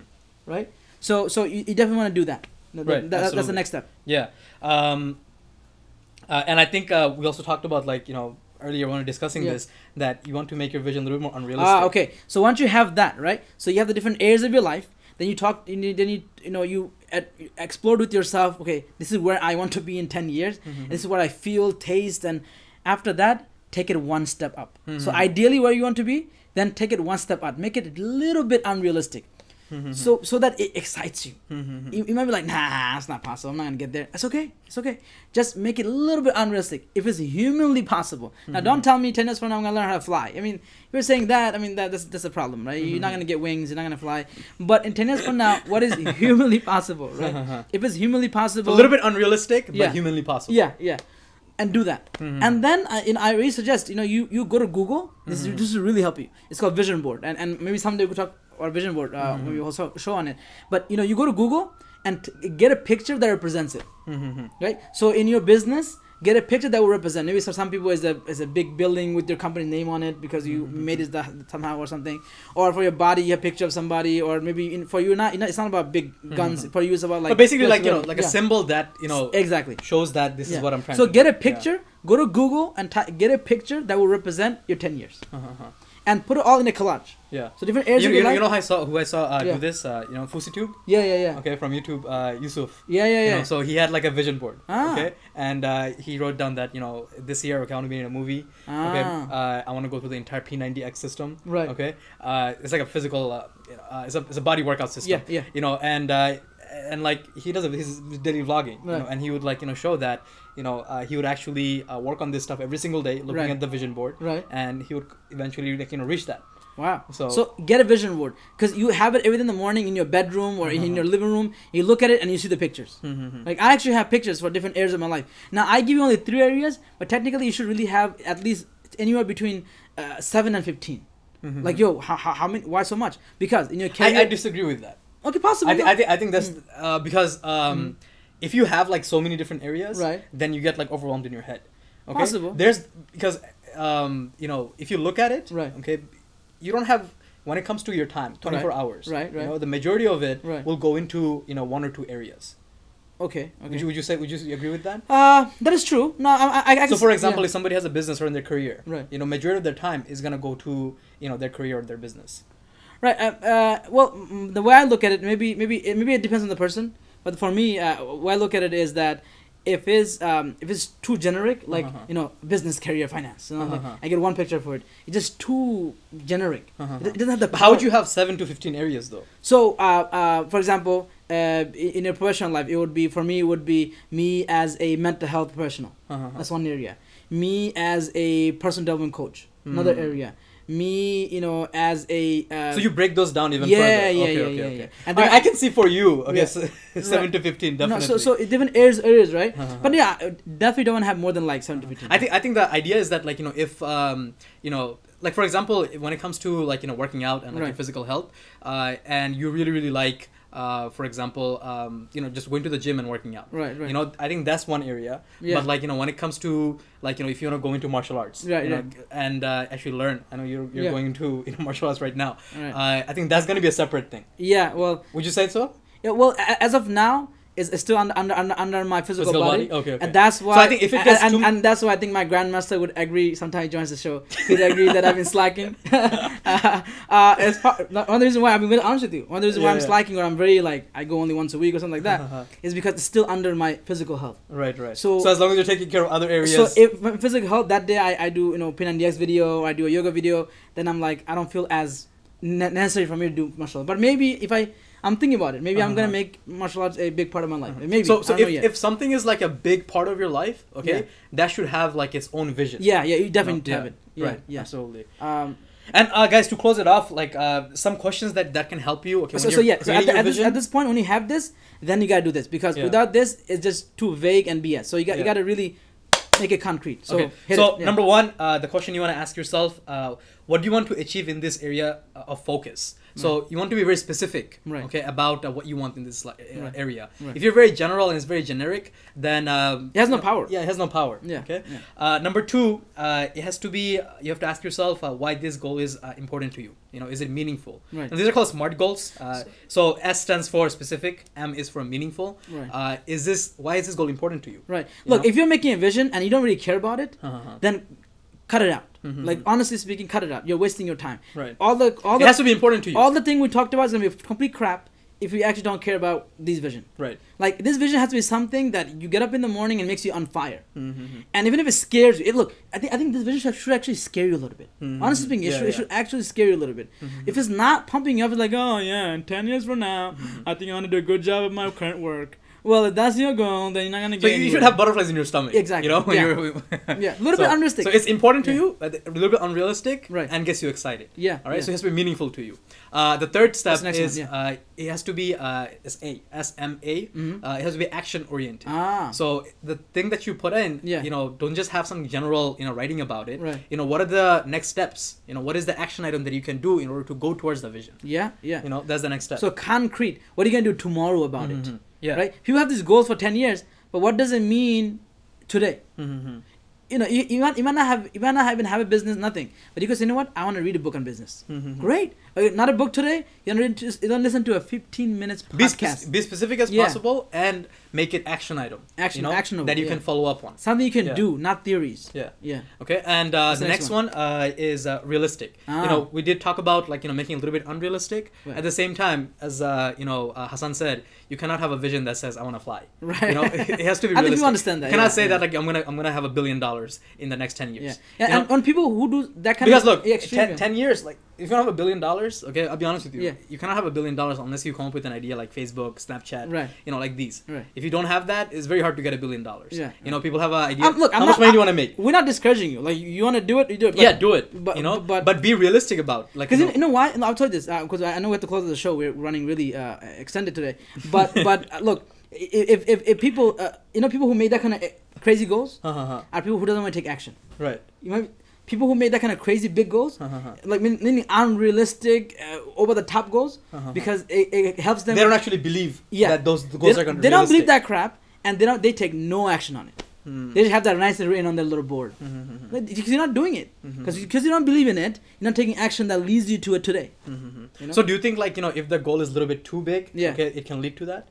Right? So so you, you definitely want to do that. Right, that, that that's the next step. Yeah. Um, uh, and I think uh, we also talked about, like, you know, earlier when we were discussing yeah. this, that you want to make your vision a little bit more unrealistic. Ah, okay. So once you have that, right? So you have the different areas of your life. Then you talk. You need, then you you know you at, explored with yourself. Okay, this is where I want to be in ten years. Mm-hmm. This is what I feel, taste, and after that, take it one step up. Mm-hmm. So ideally, where you want to be, then take it one step up. Make it a little bit unrealistic. Mm-hmm. So so that it excites you. Mm-hmm. you. You might be like, nah, that's not possible. I'm not gonna get there. It's okay. It's okay. Just make it a little bit unrealistic if it's humanly possible. Mm-hmm. Now, don't tell me ten years from now I'm gonna learn how to fly. I mean, if you're saying that, I mean that that's that's a problem, right? Mm-hmm. You're not gonna get wings. You're not gonna fly. But in ten years from now, what is humanly possible, right? If it's humanly possible, so a little bit unrealistic, but yeah. humanly possible. Yeah, yeah. And do that. Mm-hmm. And then uh, in, I really suggest, you know, you, you go to Google. This mm-hmm. is, this will really help you. It's called vision board, and and maybe someday we could talk. Or vision board, uh, mm-hmm. we also show on it. But you know, you go to Google and t- get a picture that represents it, mm-hmm. right? So in your business, get a picture that will represent. Maybe for some people, is a is a big building with your company name on it because you mm-hmm. made it that somehow or something. Or for your body, you have a picture of somebody. Or maybe in, for you, not you know, it's not about big guns. Mm-hmm. For you, it's about like. But basically, like you know, like yeah. a symbol that you know exactly shows that this yeah. is what I'm trying. So to So get do. a picture. Yeah. Go to Google and t- get a picture that will represent your ten years. Uh-huh. And put it all in a collage. Yeah. So different areas you, of your you, life. You know how I saw, who I saw uh, yeah. do this? Uh, you know, FouseyTube? Yeah, yeah, yeah. Okay, from YouTube, uh, Yusuf. Yeah, yeah, yeah. You know, so he had like a vision board. Ah. Okay. And uh, he wrote down that, you know, this year, okay, I want to be in a movie. Ah. Okay. Uh, I want to go through the entire P ninety X system. Right. Okay. Uh, it's like a physical, uh, uh, it's, a, it's a body workout system. Yeah, yeah. You know, and... Uh, and like he does his daily vlogging, right. you know, and he would like you know show that you know uh, he would actually uh, work on this stuff every single day, looking right. at the vision board, right? And he would eventually like you know reach that. Wow! So, so get a vision board because you have it every day in the morning in your bedroom or mm-hmm. in your living room. You look at it and you see the pictures. Mm-hmm. Like I actually have pictures for different areas of my life. Now I give you only three areas, but technically you should really have at least anywhere between uh, seven and fifteen. Mm-hmm. Like yo, how, how how many? Why so much? Because in your career, I, I disagree with that. Okay, possibly. I, th- I, th- I think that's uh, because um, mm. if you have like so many different areas, right. then you get like overwhelmed in your head. Okay? Possible. There's because um, you know if you look at it, right. okay, you don't have when it comes to your time, twenty-four right. hours, right, right. You know, the majority of it right. will go into, you know, one or two areas. Okay. okay. Would you would you say would you agree with that? Uh, that is true. No, I. I, I so, for example, yeah. if somebody has a business or in their career, right. you know, majority of their time is gonna go to, you know, their career or their business. Right. Uh, uh, well, the way I look at it, maybe maybe maybe it depends on the person, but for me, uh, what I look at it is that if it's um if it's too generic, like uh-huh. you know, business, career, finance, you know, uh-huh. like I get one picture for it. It's just too generic. Uh-huh. It doesn't have the. Power. How would you have seven to fifteen areas though? So, uh, uh, for example. Uh, in your professional life, it would be for me. It would be me as a mental health professional. Uh-huh. That's one area. Me as a personal development coach. Mm. Another area. Me, you know, as a. Uh, so you break those down even yeah, further. Yeah, okay, yeah, okay, yeah, okay. yeah. And then, I, I can see for you. Okay, yeah. so seven right. to fifteen, definitely. No, so so different areas, areas, right? Uh-huh. But yeah, definitely don't want to have more than like seven to fifteen. I think I think the idea is that like you know if um you know. Like, for example, when it comes to, like, you know, working out and, like, right. your physical health, uh, and you really, really like, uh, for example, um, you know, just going to the gym and working out. Right, right. You know, I think that's one area. Yeah. But, like, you know, when it comes to, like, you know, if you want to go into martial arts. Right, you know, right. And uh, actually learn. I know you're you're yeah. going into you know, martial arts right now. Right. Uh, I think that's going to be a separate thing. Yeah, well. Would you say so? Yeah, well, as of now. Is still under under under my physical, physical body, body? Okay, okay. And that's why. So I think if it gets and, too and, and that's why I think my grandmaster would agree. Sometimes he joins the show, he'd agree that I've been slacking. uh, uh, it's part, one of the reasons why I've been really honest with you. One of the reasons yeah, why I'm yeah. slacking, or I'm very like I go only once a week or something like that, uh-huh. is because it's still under my physical health. Right, right. So, so as long as you're taking care of other areas. So if my physical health that day, I, I do you know P ninety X video, I do a yoga video, then I'm like I don't feel as necessary for me to do martial. But maybe if I. I'm thinking about it. Maybe uh-huh. I'm gonna make martial arts a big part of my life. Uh-huh. Maybe. So, so if, if something is like a big part of your life, okay, yeah. that should have like its own vision. Yeah, yeah, you definitely you know? have yeah. it. Yeah, right. Yeah, absolutely. Um, and uh, guys, to close it off, like uh, some questions that, that can help you. Okay. So, so yeah, so at, the, at, this, at this point, when you have this, then you gotta do this because yeah. without this, it's just too vague and B S. So you got yeah. you gotta really make it concrete. So, okay. so it, yeah. number one, uh, the question you wanna ask yourself: uh, what do you want to achieve in this area of focus? So right. you want to be very specific, right. okay, about uh, what you want in this uh, right. area. Right. If you're very general and it's very generic, then um, it has no power. Yeah, it has no power. Yeah. Okay. Yeah. Uh, number two, uh, it has to be. You have to ask yourself uh, why this goal is uh, important to you. You know, is it meaningful? Right. And these are called SMART goals. Uh, so, so S stands for specific, M is for meaningful. Right. Uh, is this why is this goal important to you? Right. You Look, know? if you're making a vision and you don't really care about it, uh-huh. then cut it out. Mm-hmm. Like honestly speaking, cut it out. You're wasting your time. Right. All the all it the, has to be important to you. All the thing we talked about is gonna be complete crap if you actually don't care about this vision. Right. Like this vision has to be something that you get up in the morning and makes you on fire. Mm-hmm. And even if it scares you, it, look, I think I think this vision should actually scare you a little bit. Mm-hmm. Honestly speaking, it, yeah, should, yeah. it should actually scare you a little bit. Mm-hmm. If it's not pumping you up, it's like, oh yeah, in ten years from now, mm-hmm. I think I want to do a good job at my current work. Well, if that's your goal, then you're not gonna. So get you anywhere. should have butterflies in your stomach. Exactly. You know. When yeah. You're, yeah. A little so, bit unrealistic. So it's important to yeah. you, but a little bit unrealistic, right. and gets you excited. Yeah. All right. Yeah. So it has to be meaningful to you. Uh, the third step the is one, yeah. uh, it has to be uh, S M A. Mm-hmm. Uh, it has to be action oriented. Ah. So the thing that you put in, yeah. you know, don't just have some general, you know, writing about it. Right. You know, what are the next steps? You know, what is the action item that you can do in order to go towards the vision? Yeah. Yeah. You know, that's the next step. So concrete. What are you gonna do tomorrow about mm-hmm. it? Yeah. Right. People have these goals for ten years, but what does it mean today? Mm-hmm. You know, you, you might you might not have you might not even have a business, nothing. But you could say, you know what? I want to read a book on business. Mm-hmm. Great. Okay, not a book today. You don't read, you don't listen to a fifteen minutes podcast. Be, spe- be specific as yeah. possible and make it action item. Action, you know, actionable that you yeah. can follow up on. Something you can yeah. do, not theories. Yeah. Yeah. Okay. And uh, the next, next one, one uh, is uh, realistic. Ah. You know, we did talk about like you know making it a little bit unrealistic. Right. At the same time, as uh, you know, uh, Hassan said, you cannot have a vision that says I want to fly. Right. You know, it, it has to be realistic. I think you understand that. You cannot yeah. say yeah. that like I'm gonna I'm gonna have a billion dollars in the next ten years. Yeah. yeah and know? on people who do that kind because of because look, ten, ten years like. If you don't have a billion dollars, okay, I'll be honest with you. Yeah. You cannot have a billion dollars unless you come up with an idea like Facebook, Snapchat, right. you know, like these. Right. If you don't have that, it's very hard to get a billion dollars. Yeah. You know, people have an idea. Um, look, how I'm much not, money I'm, do you want to make? We're not discouraging you. Like, you want to do it, you do it. But, yeah, do it. But, you know, but, but be realistic about. Like, because you, know, you know why? I'll tell you this because uh, I know we have to close the show. We're running really uh, extended today. But but uh, look, if if, if people, uh, you know, people who made that kind of crazy goals uh-huh. are people who doesn't want to take action. Right. You might. People who made that kind of crazy big goals, uh-huh. like meaning unrealistic, uh, over-the-top goals, uh-huh. because it, it helps them. They don't actually believe yeah. that those the goals they, are going to be realistic. They don't believe that crap, and they don't. They take no action on it. Mm. They just have that nice written on their little board. Mm-hmm. But you're not doing it because mm-hmm. you don't believe in it. You're not taking action that leads you to it today. Mm-hmm. You know? So do you think, like, you know, if the goal is a little bit too big, yeah. okay, it can lead to that?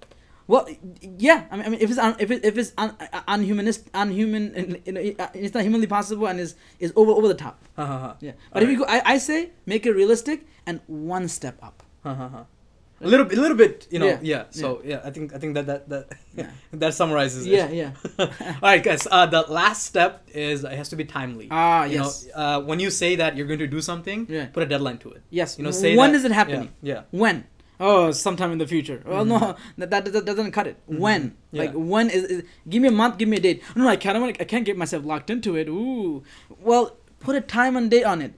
Well, yeah. I mean, I mean if it's un, if it, if it's un, uh, unhumanist, unhuman, you know, it's not humanly possible and is is over over the top. Uh-huh. Yeah. But All if right. you go, I, I say make it realistic and one step up. Uh-huh. A little, a little bit, you know, yeah. yeah. So yeah. yeah, I think, I think that that that, yeah. that summarizes it. Yeah, yeah. All right, guys. Uh, the last step is it has to be timely. Ah, you yes. know, uh, when you say that you're going to do something, yeah. put a deadline to it. Yes. You know, say when that, is it happening? Yeah. yeah. When? Oh, sometime in the future. Well, mm-hmm. no, that, that that doesn't cut it. Mm-hmm. When? Yeah. Like when is, is? Give me a month. Give me a date. No, I can't. I, wanna, I can't get myself locked into it. Ooh. Well, put a time and date on it.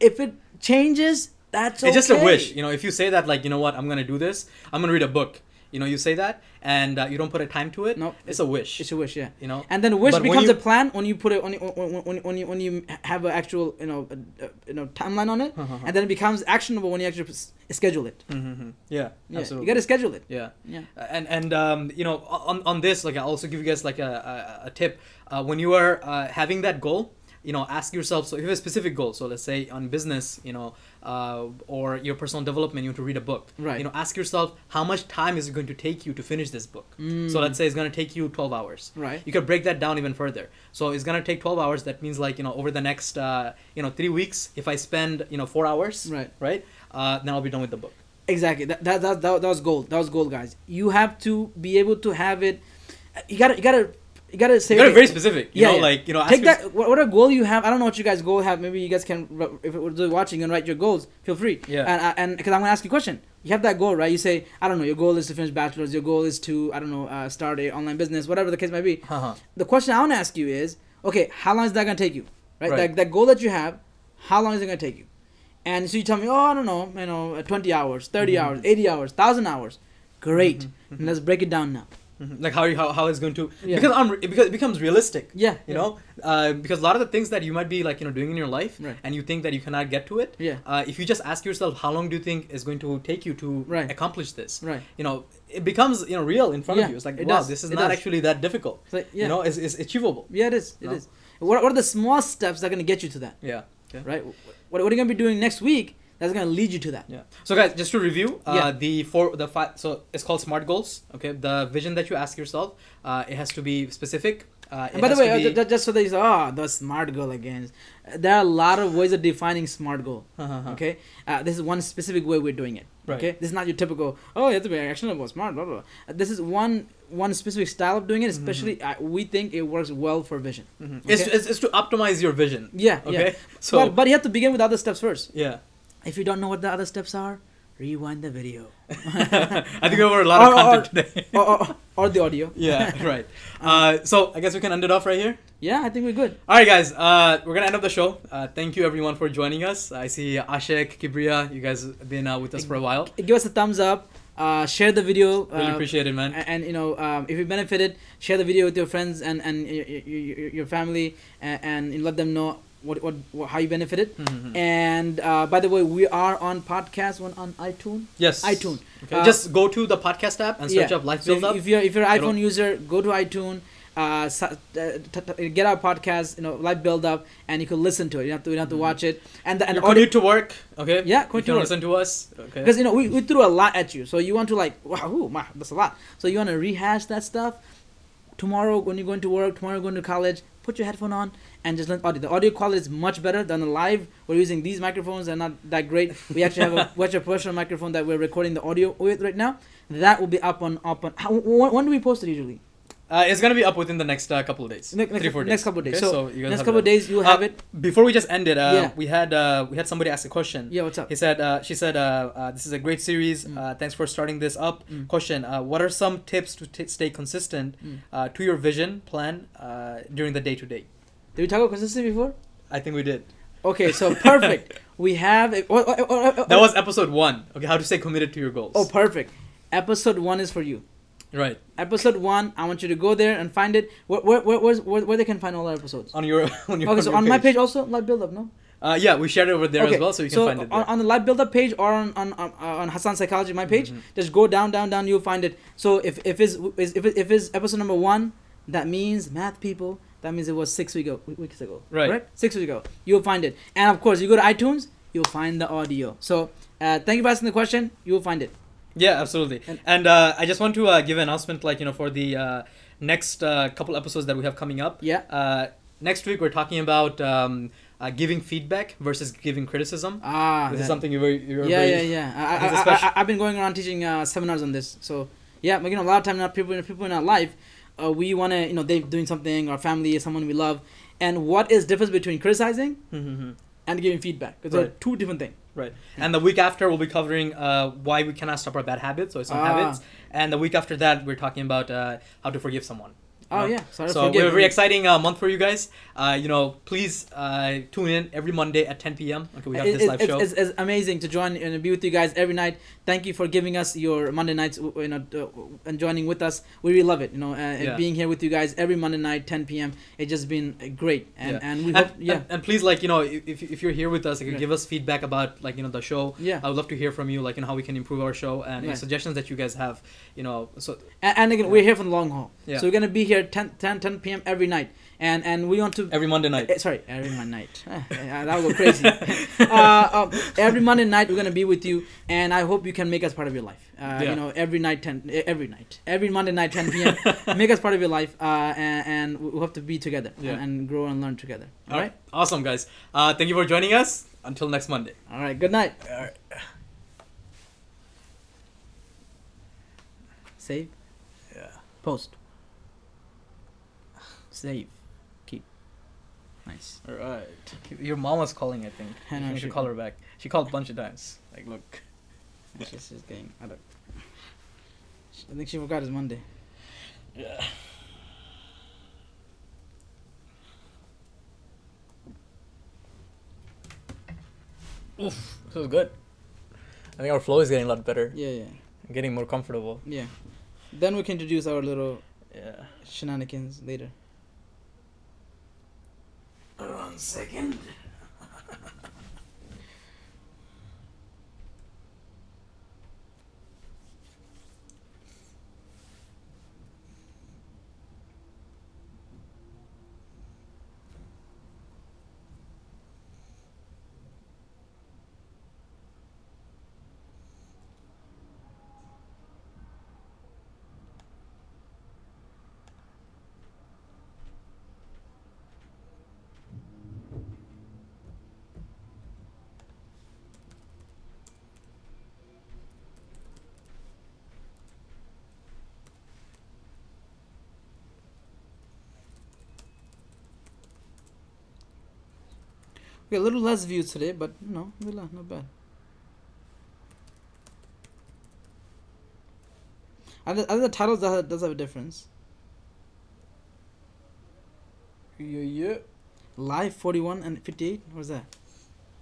If it changes. That's okay. It's just a wish, you know. If you say that, like, you know what, I'm gonna do this, I'm gonna read a book, you know, you say that, and uh, you don't put a time to it. No, nope. it's, it's a wish. It's a wish, yeah. You know, and then wish but becomes you, a plan when you put it on when, when, when you when you have an actual you know uh, you know timeline on it, uh-huh. and then it becomes actionable when you actually schedule it. Mm-hmm. Yeah, yeah, absolutely. You gotta schedule it. Yeah, yeah. And and um, you know, on on this, like, I also give you guys like a a, a tip uh, when you are uh, having that goal. You know, ask yourself, so if you have a specific goal, so let's say on business, you know, uh, or your personal development, you want to read a book. Right. You know, ask yourself, how much time is it going to take you to finish this book? Mm. So let's say it's going to take you twelve hours. Right. You could break that down even further. So it's going to take twelve hours. That means, like, you know, over the next, uh, you know, three weeks, if I spend, you know, four hours, right, right, uh, then I'll be done with the book. Exactly. That, that, that, that was gold. That was gold, guys. You have to be able to have it. You gotta, you gotta. You gotta say. You gotta be very specific. You yeah, know, yeah. like you know. Take ask that. What, what a goal you have. I don't know what you guys goal have. Maybe you guys can, if you're watching and write your goals, feel free. Yeah. And and because I'm gonna ask you a question. You have that goal, right? You say, I don't know. Your goal is to finish bachelor's. Your goal is to, I don't know, uh, start a online business. Whatever the case might be. Uh-huh. The question I wanna ask you is, okay, how long is that gonna take you? Right. right. That that goal that you have, how long is it gonna take you? And so you tell me, oh, I don't know, you know, twenty hours, thirty mm-hmm. hours, eighty hours, one thousand hours. Great. Mm-hmm. And let's break it down now. Mm-hmm. Like how you, how how it's going to yeah. because I'm because it becomes realistic. Yeah, you yeah. know, uh, because a lot of the things that you might be like you know doing in your life, right. and you think that you cannot get to it. Yeah. Uh, if you just ask yourself, how long do you think it's going to take you to right. accomplish this? Right. You know, it becomes you know real in front yeah. of you. It's like it wow, does. this is it not does. actually that difficult. It's like, yeah. You know, it's, it's achievable. Yeah, it is. It no? is. What what are the small steps that are going to get you to that? Yeah. Okay. Right. What what are you going to be doing next week? That's gonna lead you to that. Yeah. So guys, just to review, uh, yeah. the four, the five. So it's called SMART goals. Okay. The vision that you ask yourself, uh, it has to be specific. Uh, and by the way, be... just so that you say, oh, the SMART goal again. There are a lot of ways of defining SMART goal. Uh-huh. Okay. Uh, this is one specific way we're doing it. Right. Okay. This is not your typical. Oh, you have to be actionable, smart, blah blah. blah. This is one one specific style of doing it. Especially, mm-hmm. uh, we think it works well for vision. Mm-hmm. Okay? It's, it's it's to optimize your vision. Yeah. Okay. Yeah. So, but, but you have to begin with other steps first. Yeah. If you don't know what the other steps are, rewind the video. I think we were a lot or, of content or, today. or, or, or the audio. Yeah, right. Uh, so I guess we can end it off right here. Yeah, I think we're good. All right, guys. Uh, we're going to end up the show. Uh, thank you, everyone, for joining us. I see Ashik, Kibriya. You guys have been uh, with us for a while. Give us a thumbs up. Uh, share the video. Really uh, appreciate it, man. And, and you know, um, if you benefited, share the video with your friends and, and your, your, your family and, and let them know What, what what how you benefited. Mm-hmm. And uh, by the way, we are on podcast one on iTunes. Yes, iTunes. Okay. Uh, just go to the podcast app and search yeah. up Life Build Up. So if, if you're if you're an iPhone user, go to iTunes, uh, t- t- get our podcast, you know, Life Build Up, and you can listen to it. You don't have to you don't have to watch it. And the, and audio commute to work. Okay. Yeah, commute to work. Listen to us. Okay. Because you know we, we threw a lot at you, so you want to like wow, ooh, wow that's a lot. So you want to rehash that stuff. Tomorrow when you're going to work, tomorrow you're going to college. Put your headphone on and just learn audio. The audio quality is much better than the live. We're using these microphones; they're not that great. We actually have a, we have a personal microphone that we're recording the audio with right now. That will be up on up on. How, when, when do we post it usually? Uh, it's gonna be up within the next uh, couple of days. Next, Three, four days. Next couple of days. Okay, so, so you guys next couple of days you'll have uh, it. Before we just end it, uh, yeah. we had uh, we had somebody ask a question. Yeah, what's up? He said, uh, she said, uh, uh, this is a great series. Mm. Uh, thanks for starting this up. Mm. Question: uh, what are some tips to t- stay consistent mm. uh, to your vision plan uh, during the day to day? Did we talk about consistency before? I think we did. Okay, so perfect. We have a, oh, oh, oh, oh, that was episode one. Okay, how to stay committed to your goals. Oh, perfect. Episode one is for you. Right. Episode one, I want you to go there and find it. Where where where where's, where, where they can find all our episodes? On your on your. Okay, on so your on page. My page also, Live Build Up, no? Uh, yeah, we shared it over there okay. as well, so you so can find it. So on, on the Live Build Up page or on on on, on Hassan Psychology, my page, mm-hmm. just go down, down, down. You'll find it. So if if is if is if is episode number one, That means, math people, that means it was six week ago, weeks ago. Right. right. Six weeks ago. You'll find it. And of course, you go to iTunes, you'll find the audio. So uh, thank you for asking the question. You'll find it. Yeah, absolutely. And, and uh, I just want to uh, give an announcement, like, you know, for the uh, next uh, couple episodes that we have coming up. Yeah. Uh, next week, we're talking about um, uh, giving feedback versus giving criticism. Ah. This that. is something you were... You were yeah, yeah, yeah, yeah. I, I, special- I, I've been going around teaching uh, seminars on this. So, yeah, you know, a lot of time now, people, people in our life, uh, we want to, you know, they're doing something, our family, someone we love. And what is the difference between criticizing mm-hmm. and giving feedback? Because right. they're two different things. Right. And the week after, we'll be covering uh, why we cannot stop our bad habits, so some ah. habits. And the week after that, we're talking about uh, how to forgive someone. Oh, know? yeah. Sorry so we have a very exciting uh, month for you guys. Uh, you know, please uh, tune in every Monday at ten p.m. until we have it, this live it, show. It's, it's amazing to join and be with you guys every night. Thank you for giving us your Monday nights, you know, and joining with us. We really love it, you know, uh, yeah. and being here with you guys every Monday night, ten p.m. It's just been great. And yeah. and we hope, and, yeah. And, and please, like, you know, if if you're here with us, like, right. give us feedback about, like, you know, the show. Yeah. I would love to hear from you, like, you know, how we can improve our show and right. the suggestions that you guys have, you know. So And, and again, yeah. we're here for the long haul. Yeah. So we're going to be here ten p.m. every night. And and we want to... Every Monday night. Uh, sorry, every Monday night. That would go crazy. uh, uh, every Monday night, we're going to be with you. And I hope you can make us part of your life. Uh, yeah. You know, every night, ten every night. Every Monday night, ten p.m. Make us part of your life. Uh, and, and we have to be together yeah. and, and grow and learn together. All, All right? right? Awesome, guys. Uh, thank you for joining us. Until next Monday. All right, good night. All right. Save. Yeah. Post. Save. Nice. All right. Your mom was calling, I think. I know, you should she, call her back. She called a bunch of times. Like, look. She's just getting... I don't... I think she forgot it's Monday. Yeah. Oof. This was good. I think our flow is getting a lot better. Yeah, yeah. I'm getting more comfortable. Yeah. Then we can introduce our little... Yeah. Shenanigans later. One second. We got a little less views today, but you know, not bad. Other other titles that does have a difference. Yeah, yeah. Live forty-one and fifty-eight. What's that?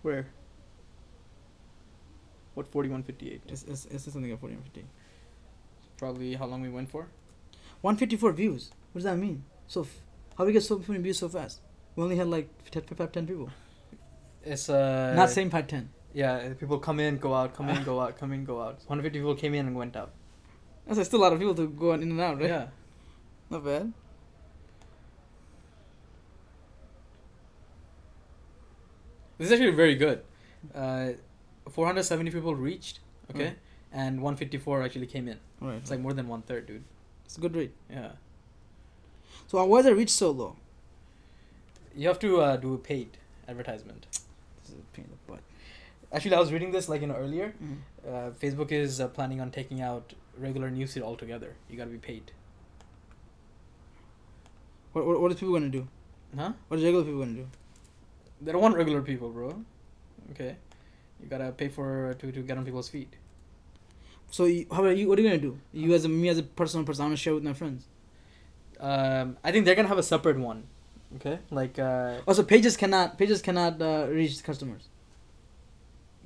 Where? What forty-one fifty-eight? Is is is something at forty-one fifty-eight? Probably how long we went for. One fifty-four views. What does that mean? So f- how we get so many views so fast? We only had like five ten people. It's uh not same five ten. Yeah, people come in, go out, come in, go out, come in, go out. One hundred fifty people came in and went out. That's still a lot of people to go in and out, right? Yeah, not bad. This is actually very good. Uh, four hundred seventy people reached, okay, mm. and one fifty four actually came in. Right, it's like more than one third, dude. It's a good rate. Yeah. So why is the reach so low? You have to uh, do paid advertisement. This is a pain in the butt. Actually, I was reading this like you know earlier. Mm. Uh, Facebook is uh, planning on taking out regular newsfeed altogether. You gotta be paid. What what what is people gonna do? Huh? What is regular people gonna do? They don't want regular people, bro. Okay, you gotta pay for to to get on people's feed. So you, how about you? What are you gonna do? You uh, as a me as a personal person, I'm gonna share with my friends. Um, I think they're gonna have a separate one. Okay, like uh also oh, pages cannot pages cannot uh, reach customers.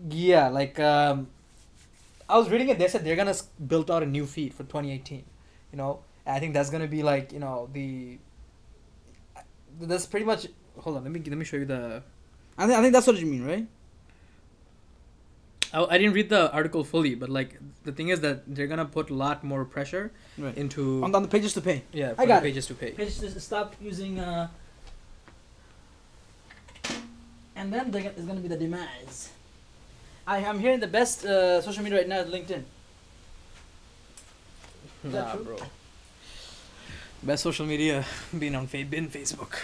Yeah, like um I was reading it, they said they're gonna build out a new feed for twenty eighteen, you know. And I think that's gonna be like, you know, the that's pretty much hold on let me let me show you the I think I think that's what you mean, right? I, I didn't read the article fully, but like the thing is that they're gonna put a lot more pressure right. into on, on the pages to pay. Yeah, for I got the pages it. to pay. Pages to stop using. Uh, and then there's gonna be the demise. I am hearing the best uh, social media right now is LinkedIn. Is that nah, true? Bro. Best social media being on fa- been Facebook.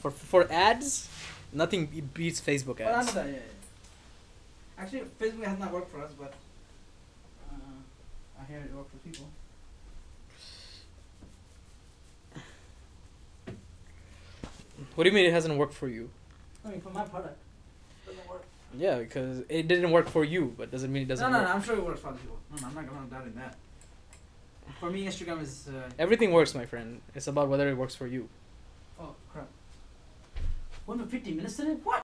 For for ads, nothing beats Facebook ads. Well, actually, Facebook has not worked for us, but uh, I hear it worked for people. What do you mean it hasn't worked for you? I mean, for my product, it doesn't work. Yeah, because it didn't work for you, but doesn't mean it doesn't no, no, work. No, no, I'm sure it works for other people. No, I'm not, I'm not doubting that. For me, Instagram is... Uh, Everything works, my friend. It's about whether it works for you. Oh, crap. One for fifty minutes today? What?